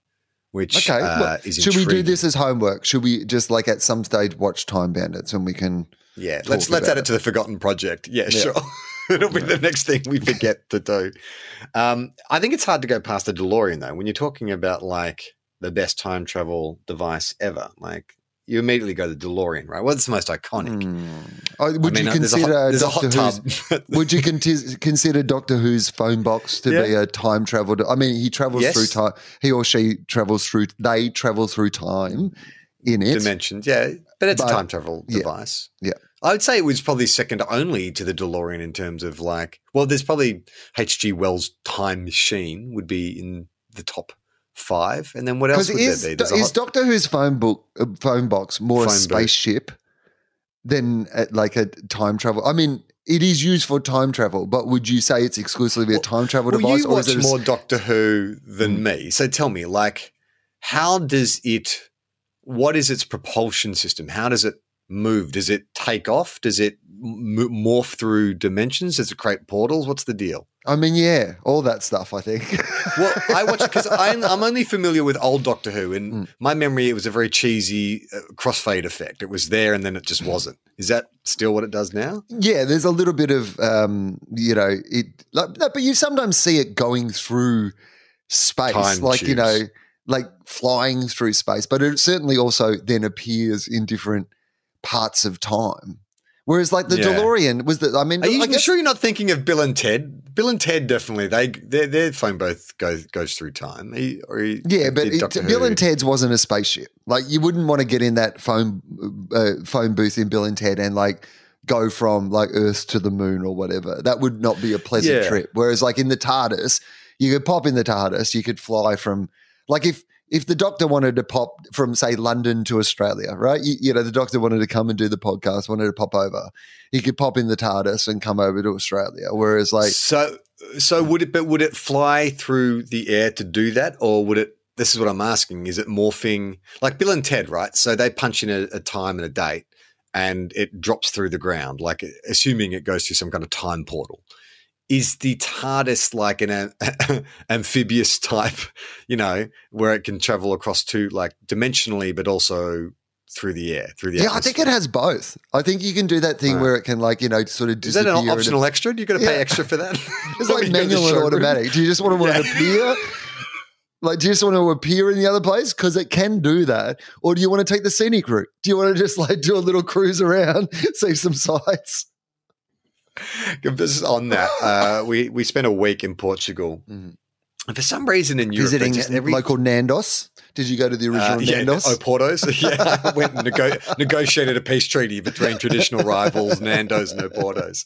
Which is intriguing. Should we do this as homework? Should we just like at some stage watch Time Bandits and we can let's add it to the forgotten project. Yeah. Sure. It'll be the next thing we forget to do. I think it's hard to go past the DeLorean though. When you're talking about like the best time travel device ever, like you immediately go to the DeLorean, right? Well, it's the most iconic. Would you consider Doctor Who's phone box to be a time travel? I mean, he travels through time. He or she travels through. They travel through time in it. Dimensions, yeah, but it's a time travel device. Yeah, I would say it was probably second only to the DeLorean in terms of like. Well, there's probably H.G. Wells' Time Machine would be in the top 5, and then what else would there be? Is Doctor Who's phone box more a spaceship than like a time travel? I mean, it is used for time travel, but would you say it's exclusively a time travel device? You watch more Doctor Who than me, so tell me, like, what is its propulsion system? How does it move? Does it take off? Does it morph through dimensions? Does it create portals? What's the deal? I mean, yeah, all that stuff, I think. Well, I watch it because I'm only familiar with old Doctor Who. In my memory, it was a very cheesy crossfade effect. It was there and then it just wasn't. Is that still what it does now? Yeah, there's a little bit of, but you sometimes see it going through space. Like flying through space. But it certainly also then appears in different parts of time. Whereas, like, the DeLorean was the – I mean – I'm sure you're not thinking of Bill and Ted. Bill and Ted definitely – their phone both goes through time. Bill and Ted's wasn't a spaceship. Like, you wouldn't want to get in that phone booth in Bill and Ted and, like, go from, like, Earth to the moon or whatever. That would not be a pleasant trip. Whereas, like, in the TARDIS, you could pop in the TARDIS. You could fly from – like, if the doctor wanted to pop from, say, London to Australia, right? The doctor wanted to come and do the podcast, wanted to pop over. He could pop in the TARDIS and come over to Australia, whereas like – So would it fly through the air to do that, or would it – this is what I'm asking. Is it morphing – like Bill and Ted, right? So they punch in a time and a date and it drops through the ground, like assuming it goes through some kind of time portal. Is the TARDIS like an amphibious type, where it can travel across to like dimensionally but also through the air, through the atmosphere? I think it has both. I think you can do that thing where it can like, sort of disappear. Is that an optional extra? Do you got to pay extra for that? It's like manual and automatic. Do you just want to appear? Like, do you just want to appear in the other place? Because it can do that. Or do you want to take the scenic route? Do you want to just like do a little cruise around, see some sights? On that, we spent a week in Portugal And for some reason in Europe, visiting local Nandos. Did you go to the original Nandos? Oportos. Yeah, I went and negotiated a peace treaty between traditional rivals, Nandos and Oportos.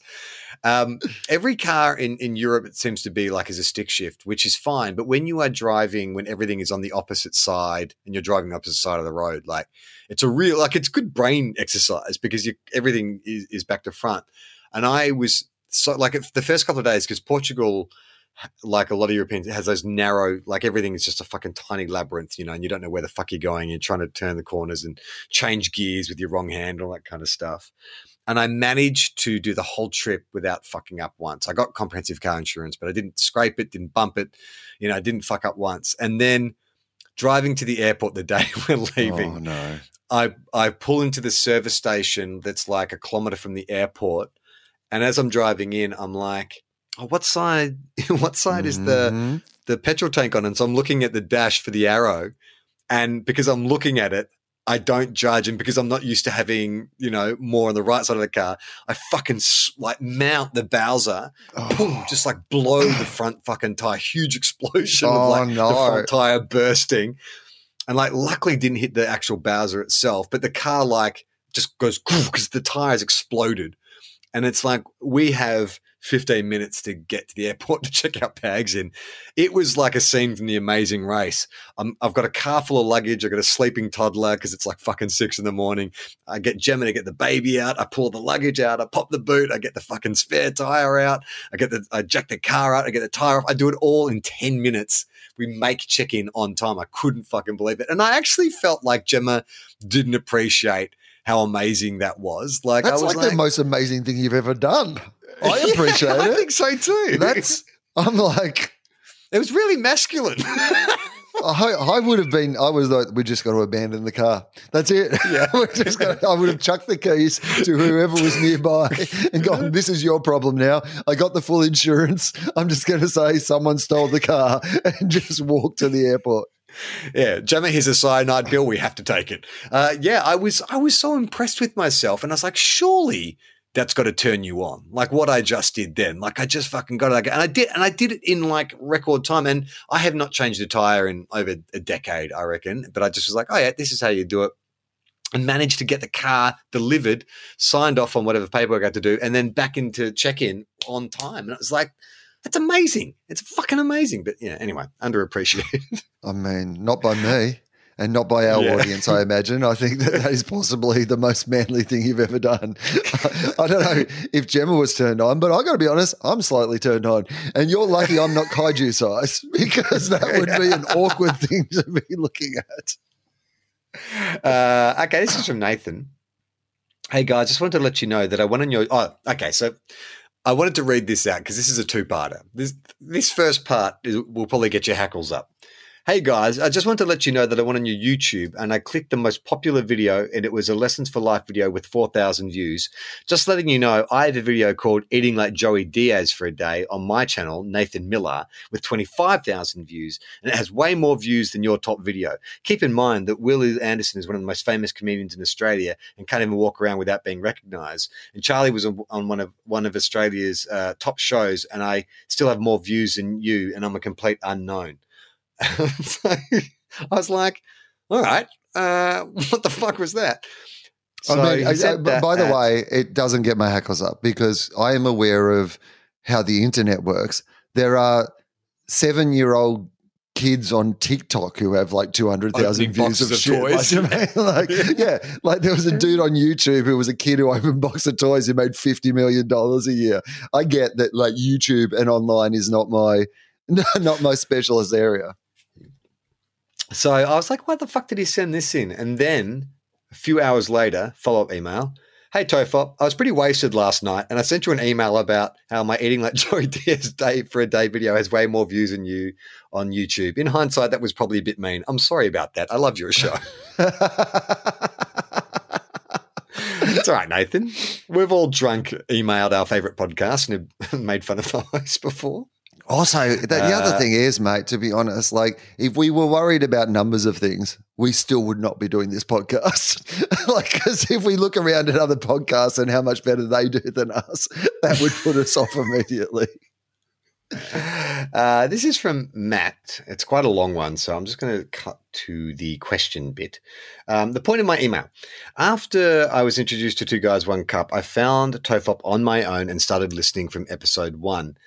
Every car in Europe, it seems to be like is a stick shift, which is fine. But when you are driving, when everything is on the opposite side and you're driving the opposite side of the road, like it's a real, like it's good brain exercise because everything is back to front. And I was so like the first couple of days, because Portugal, like a lot of Europeans, it has those narrow, like everything is just a fucking tiny labyrinth, you know, and you don't know where the fuck you're going. You're trying to turn the corners and change gears with your wrong hand, all that kind of stuff. And I managed to do the whole trip without fucking up once. I got comprehensive car insurance, but I didn't scrape it, didn't bump it. You know, I didn't fuck up once. And then driving to the airport the day we're leaving, oh, no. I pull into the service station that's like a kilometre from the airport. And as I'm driving in, I'm like, oh, what side is the petrol tank on? And so I'm looking at the dash for the arrow. And because I'm looking at it, I don't judge, and because I'm not used to having, you know, more on the right side of the car, I fucking like mount the Bowser, boom, just like blow the front fucking tire, huge explosion of like the front tire bursting, and like luckily didn't hit the actual Bowser itself, but the car like just goes because the tires exploded, and it's like we have 15 minutes to get to the airport to check our bags in. It was like a scene from The Amazing Race. I've got a car full of luggage. I've got a sleeping toddler because it's like fucking 6 a.m. I get Gemma to get the baby out. I pull the luggage out. I pop the boot. I get the fucking spare tire out. I jack the car out. I get the tire off. I do it all in 10 minutes. We make check-in on time. I couldn't fucking believe it. And I actually felt like Gemma didn't appreciate how amazing that was. Like that's I was like the most amazing thing you've ever done. I appreciate it. I think so too. I'm like, it was really masculine. I would have been. I was like, we just got to abandon the car. That's it. Yeah, I would have chucked the keys to whoever was nearby and gone, this is your problem now. I got the full insurance. I'm just going to say someone stole the car and just walk to the airport. Yeah, Gemma, here's a cyanide pill. We have to take it. I was so impressed with myself, and I was like, surely that's got to turn you on. Like what I just did then, like I just fucking got it. Like, and I did it in like record time, and I have not changed a tire in over a decade, I reckon. But I just was like, oh yeah, this is how you do it, and managed to get the car delivered, signed off on whatever paperwork I had to do, and then back into check-in on time. And it was like, that's amazing. It's fucking amazing. But yeah, anyway, underappreciated. I mean, not by me and not by our audience, I imagine. I think that is possibly the most manly thing you've ever done. I don't know if Gemma was turned on, but I got to be honest, I'm slightly turned on. And you're lucky I'm not kaiju size, because that would be an awkward thing to be looking at. Okay, this is from Nathan. Hey, guys, just wanted to let you know that I went on your – oh, okay, so – I wanted to read this out because this is a two-parter. This first part will probably get your hackles up. Hey, guys, I just want to let you know that I went on your YouTube and I clicked the most popular video, and it was a Lessons for Life video with 4,000 views. Just letting you know, I have a video called Eating Like Joey Diaz for a Day on my channel, Nathan Miller, with 25,000 views, and it has way more views than your top video. Keep in mind that Will Anderson is one of the most famous comedians in Australia and can't even walk around without being recognised. And Charlie was on one of Australia's top shows, and I still have more views than you, and I'm a complete unknown. So I was like, all right, what the fuck was that? So I mean, by the way, it doesn't get my hackles up because I am aware of how the internet works. There are 7-year-old kids on TikTok who have like 200,000 views of shit. Toys. Like, like there was a dude on YouTube who was a kid who opened a box of toys who made $50 million a year. I get that like YouTube and online is not my specialist area. So I was like, why the fuck did he send this in? And then a few hours later, follow-up email. Hey, TOFOP, I was pretty wasted last night, and I sent you an email about how my Eating Like Joey Diaz Day for a Day video has way more views than you on YouTube. In hindsight, that was probably a bit mean. I'm sorry about that. I love your show. It's all right, Nathan. We've all drunk emailed our favourite podcast and have made fun of the host before. Also, the other thing is, mate, to be honest, like if we were worried about numbers of things, we still would not be doing this podcast. Like, because if we look around at other podcasts and how much better they do than us, that would put us off immediately. This is from Matt. It's quite a long one, so I'm just going to cut to the question bit. The point of my email. After I was introduced to Two Guys, One Cup, I found TOFOP on my own and started listening from episode 1.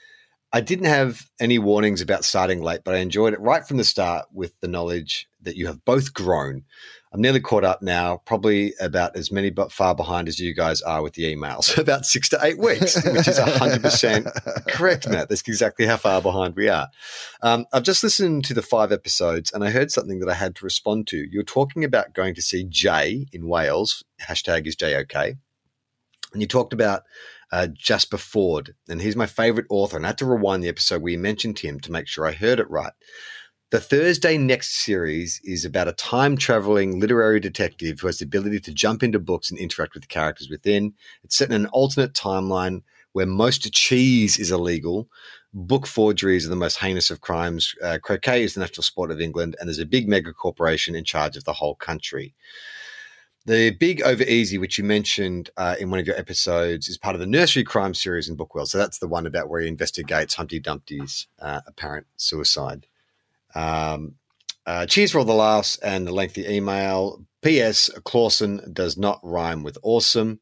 I didn't have any warnings about starting late, but I enjoyed it right from the start with the knowledge that you have both grown. I'm nearly caught up now, probably about as many but far behind as you guys are with the emails, about 6 to 8 weeks, which is 100% correct, Matt. That's exactly how far behind we are. I've just listened to the 5 episodes and I heard something that I had to respond to. You're talking about going to see Jay in Wales, hashtag is Jay okay, and you talked about Jasper Ford, and he's my favourite author, and I had to rewind the episode where you mentioned him to make sure I heard it right. The Thursday Next series is about a time-traveling literary detective who has the ability to jump into books and interact with the characters within. It's set in an alternate timeline where most cheese is illegal, book forgeries are the most heinous of crimes, croquet is the national sport of England, and there's a big mega corporation in charge of the whole country. The Big Over Easy, which you mentioned in one of your episodes, is part of the Nursery Crime series in Book World. So that's the one about where he investigates Humpty Dumpty's apparent suicide. Cheers for all the laughs and the lengthy email. P.S. Clawson does not rhyme with awesome.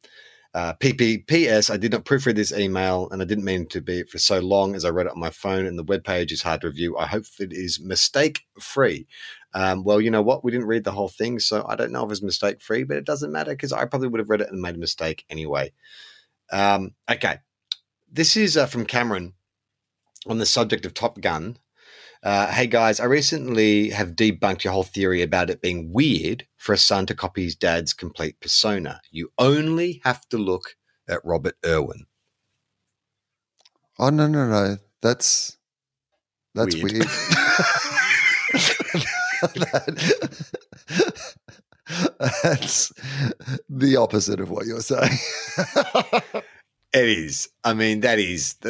P.S. I did not proofread this email and I didn't mean to be for so long as I read it on my phone and the webpage is hard to review. I hope it is mistake-free. Well, you know what? We didn't read the whole thing, so I don't know if it's mistake-free, but it doesn't matter because I probably would have read it and made a mistake anyway. Okay. This is from Cameron on the subject of Top Gun. Hey guys, I recently have debunked your whole theory about it being weird for a son to copy his dad's complete persona. You only have to look at Robert Irwin. Oh, no. That's weird. That's the opposite of what you're saying. It is. I mean, that is –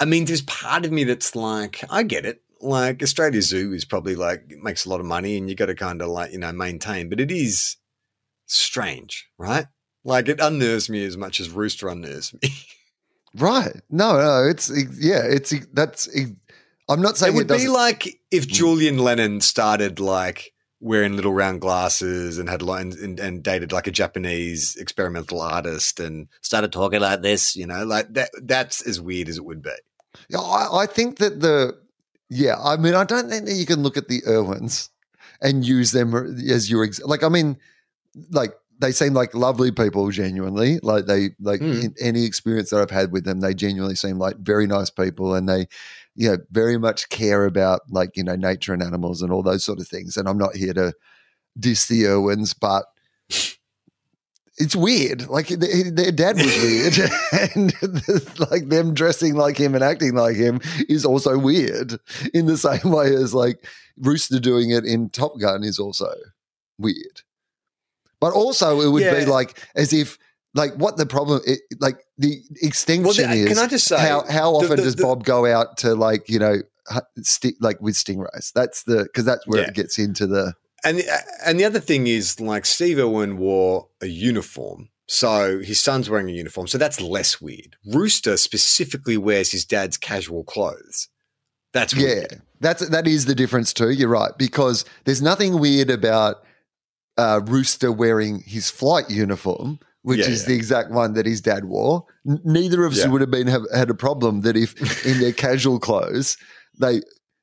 I mean, there's part of me that's like, I get it. Like Australia Zoo is probably like, it makes a lot of money and you got to kind of like, you know, maintain, but it is strange, right? Like it unnerves me as much as Rooster unnerves me. Right. No, I'm not saying it doesn't. It would be like if Julian Lennon started like wearing little round glasses and had and dated like a Japanese experimental artist and started talking like this, you know, like that. That's as weird as it would be. Yeah, I think that I mean, I don't think that you can look at the Irwins and use them as your they seem like lovely people genuinely. Like they in any experience that I've had with them, they genuinely seem like very nice people and they, you know, very much care about like, you know, nature and animals and all those sort of things. And I'm not here to diss the Irwins, but it's weird. Like their dad was weird and like them dressing like him and acting like him is also weird in the same way as like Rooster doing it in Top Gun is also weird. But also it would be like as if like what the problem – like the extinction is can I just say, how often does Bob go out to like, you know, with stingrays? That's the – because that's where it gets into the – And the other thing is like Steve Irwin wore a uniform. So his son's wearing a uniform. So that's less weird. Rooster specifically wears his dad's casual clothes. That's weird. Yeah, that is the difference too. You're right because there's nothing weird about – Rooster wearing his flight uniform, which is the exact one that his dad wore. Neither of us would have had a problem that if in their casual clothes they.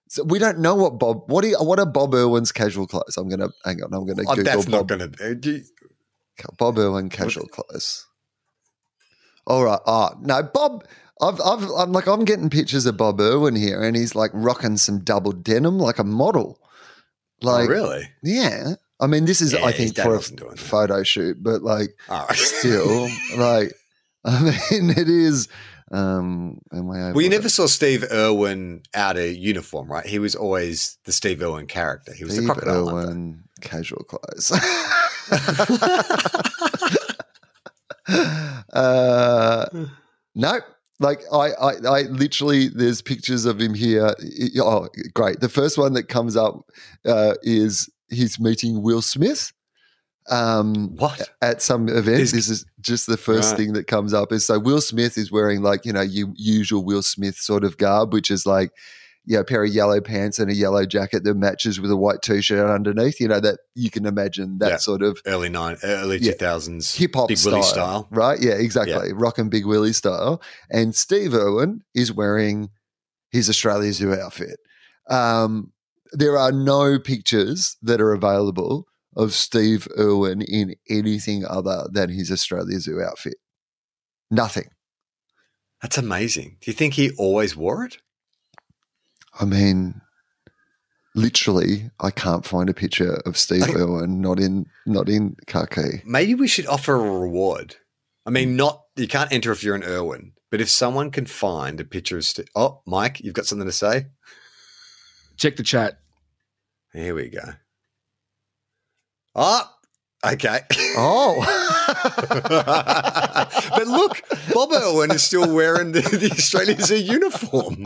So we don't know what Bob. What are Bob Irwin's casual clothes? I'm gonna hang on. I'm gonna Google. That's Bob, not gonna be Bob Irwin casual clothes. All right. No, Bob. I'm getting pictures of Bob Irwin here, and he's like rocking some double denim like a model. Like really? Yeah. I mean, this is, I think, for a photo shoot, but, like, still, like, I mean, it is. Well, you never saw Steve Irwin out of uniform, right? He was always the Steve Irwin character. He was the crocodile. Steve Irwin casual clothes. Nope. Like, I literally, there's pictures of him here. Oh, great. The first one that comes up is – he's meeting Will Smith at some event. This is just the first thing that comes up. Is so Will Smith is wearing like, you know, usual Will Smith sort of garb, which is like, a pair of yellow pants and a yellow jacket that matches with a white T-shirt underneath. You know, that you can imagine that sort of early 2000s hip-hop Big Willie style. Right? Yeah, exactly. Yeah. Rock and Big Willie style. And Steve Irwin is wearing his Australia Zoo outfit. There are no pictures that are available of Steve Irwin in anything other than his Australia Zoo outfit. Nothing. That's amazing. Do you think he always wore it? I mean, literally, I can't find a picture of Steve Irwin not in khaki. Maybe we should offer a reward. I mean, you can't enter if you're an Irwin, but if someone can find a picture of Steve. Oh, Mike, you've got something to say? Check the chat. Here we go. Oh, okay. But look, Bob Irwin is still wearing the Australian Zoo uniform.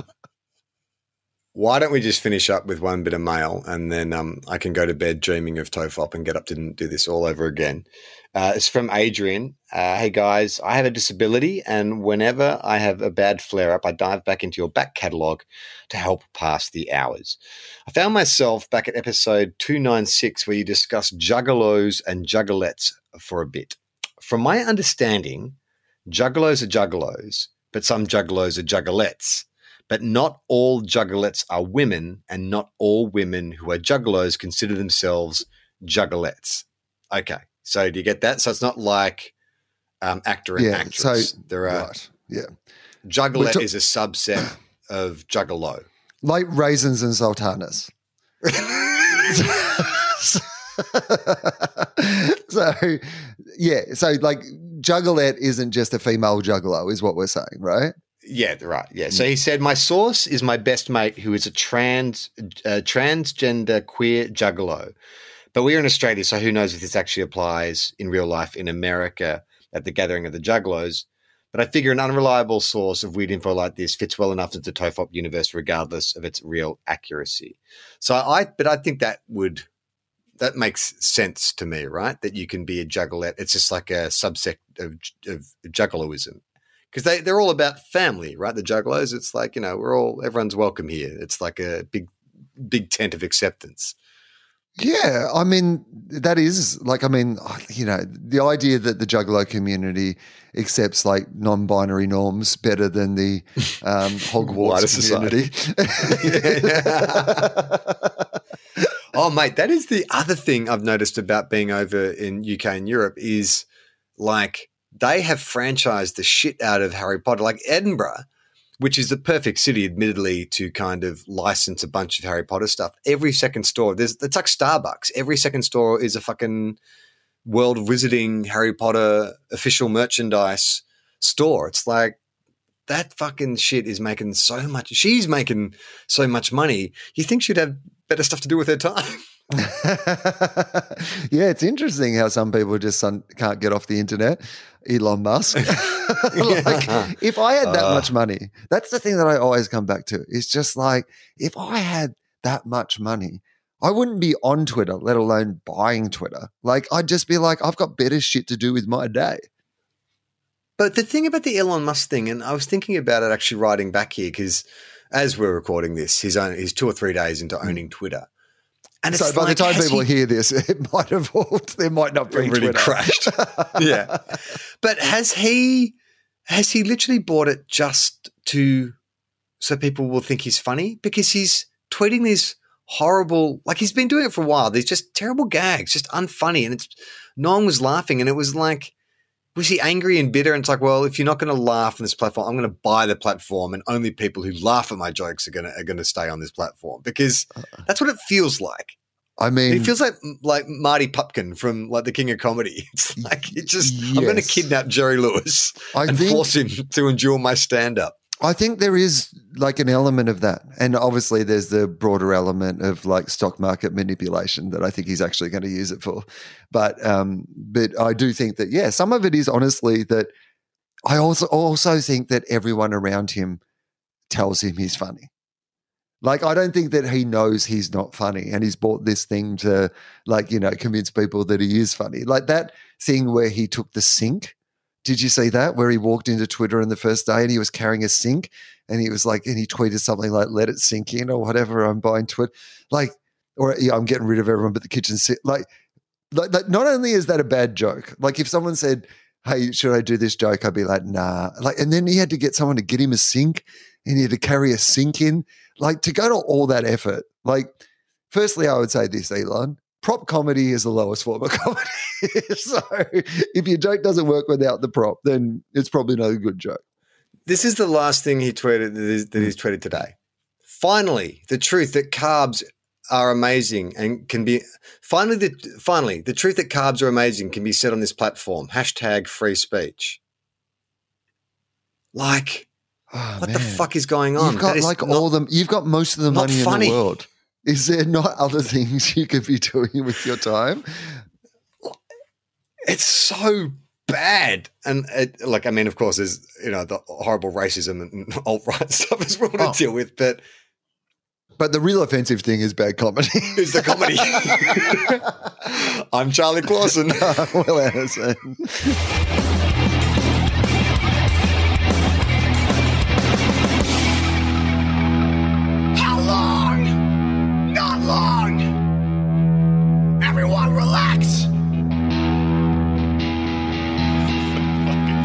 Why don't we just finish up with one bit of mail, and then I can go to bed dreaming of TOFOP and get up to do this all over again. It's from Adrian. Hey, guys, I have a disability, and whenever I have a bad flare-up, I dive back into your back catalogue to help pass the hours. I found myself back at episode 296 where you discuss juggalos and juggalettes for a bit. From my understanding, juggalos are juggalos, but some juggalos are juggalettes. But not all juggalettes are women, and not all women who are juggalos consider themselves juggalettes. Okay. So do you get that? So it's not like actor and actress. So, there are juggalette is a subset of juggalo. Like raisins and sultanas. So like juggalette isn't just a female juggalo is what we're saying, right? Yeah, right. Yeah. So he said, my source is my best mate who is a transgender queer juggalo. But we're in Australia, so who knows if this actually applies in real life in America at the gathering of the juggalos. But I figure an unreliable source of weird info like this fits well enough into the TOFOP universe regardless of its real accuracy. So I think that makes sense to me, right? That you can be a juggalette. It's just like a subset of juggaloism. Because they're all about family, right? The juggalos, it's like, everyone's welcome here. It's like a big tent of acceptance. Yeah. I mean, that is like, the idea that the juggalo community accepts like non-binary norms better than the Hogwarts community. Oh, mate, that is the other thing I've noticed about being over in UK and Europe is like, they have franchised the shit out of Harry Potter, like Edinburgh, which is the perfect city, admittedly, to kind of license a bunch of Harry Potter stuff. Every second store, it's like Starbucks. Every second store is a fucking world visiting Harry Potter official merchandise store. It's like that fucking shit is making so much. She's making so much money. You think she'd have better stuff to do with her time? Yeah, it's interesting how some people just can't get off the internet. Elon Musk. If I had that much money, that's the thing that I always come back to. It's just like, if I had that much money, I wouldn't be on Twitter, let alone buying Twitter. Like, I'd just be like, I've got better shit to do with my day. But the thing about the Elon Musk thing, and I was thinking about it actually writing back here because as we're recording this, he's 2 or 3 days into owning Twitter. And so by the time people hear this, it might have there might not be really Twitter. Crashed. Yeah. But has he literally bought it just so people will think he's funny? Because he's tweeting these horrible, like he's been doing it for a while. These just terrible gags, just unfunny. And no one was laughing. And it was like, was he angry and bitter? And it's like, well, if you're not going to laugh on this platform, I'm going to buy the platform, and only people who laugh at my jokes are going to stay on this platform, because that's what it feels like. I mean, it feels like Marty Pupkin from like The King of Comedy. It's like I'm going to kidnap Jerry Lewis and force him to endure my stand-up. I think there is like an element of that, and obviously there's the broader element of like stock market manipulation that I think he's actually going to use it for. But I do think that some of it is honestly that I also think that everyone around him tells him he's funny. Like, I don't think that he knows he's not funny and he's bought this thing to, like, you know, convince people that he is funny. Like that thing where he took the sink. Did you see that? Where he walked into Twitter on the first day and he was carrying a sink and he was like, and he tweeted something like, let it sink in or whatever, I'm buying Twitter. Like, or yeah, I'm getting rid of everyone but the kitchen sink. Like, not only is that a bad joke, like if someone said, hey, should I do this joke? I'd be like, nah. Like, and then he had to get someone to get him a sink and he had to carry a sink in. Like, to go to all that effort, like, firstly, I would say this, Elon, prop comedy is the lowest form of comedy. So if your joke doesn't work without the prop, then it's probably not a good joke. This is the last thing he tweeted that he's tweeted today. Finally, the truth that carbs are amazing and can be – finally, the truth that carbs are amazing can be said on this platform. # free speech. Like – oh, what man. The fuck is going on? You've got you've got most of the money in the world. Is there not other things you could be doing with your time? It's so bad, and I mean, of course, there's the horrible racism and alt-right stuff as well to deal with, but the real offensive thing is bad comedy. Is the comedy? I'm Charlie Clausen. Will Anderson. Everyone relax. Fucking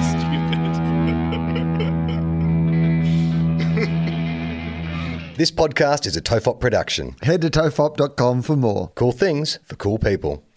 stupid. This podcast is a TOFOP production. Head to tofop.com for more. Cool things for cool people.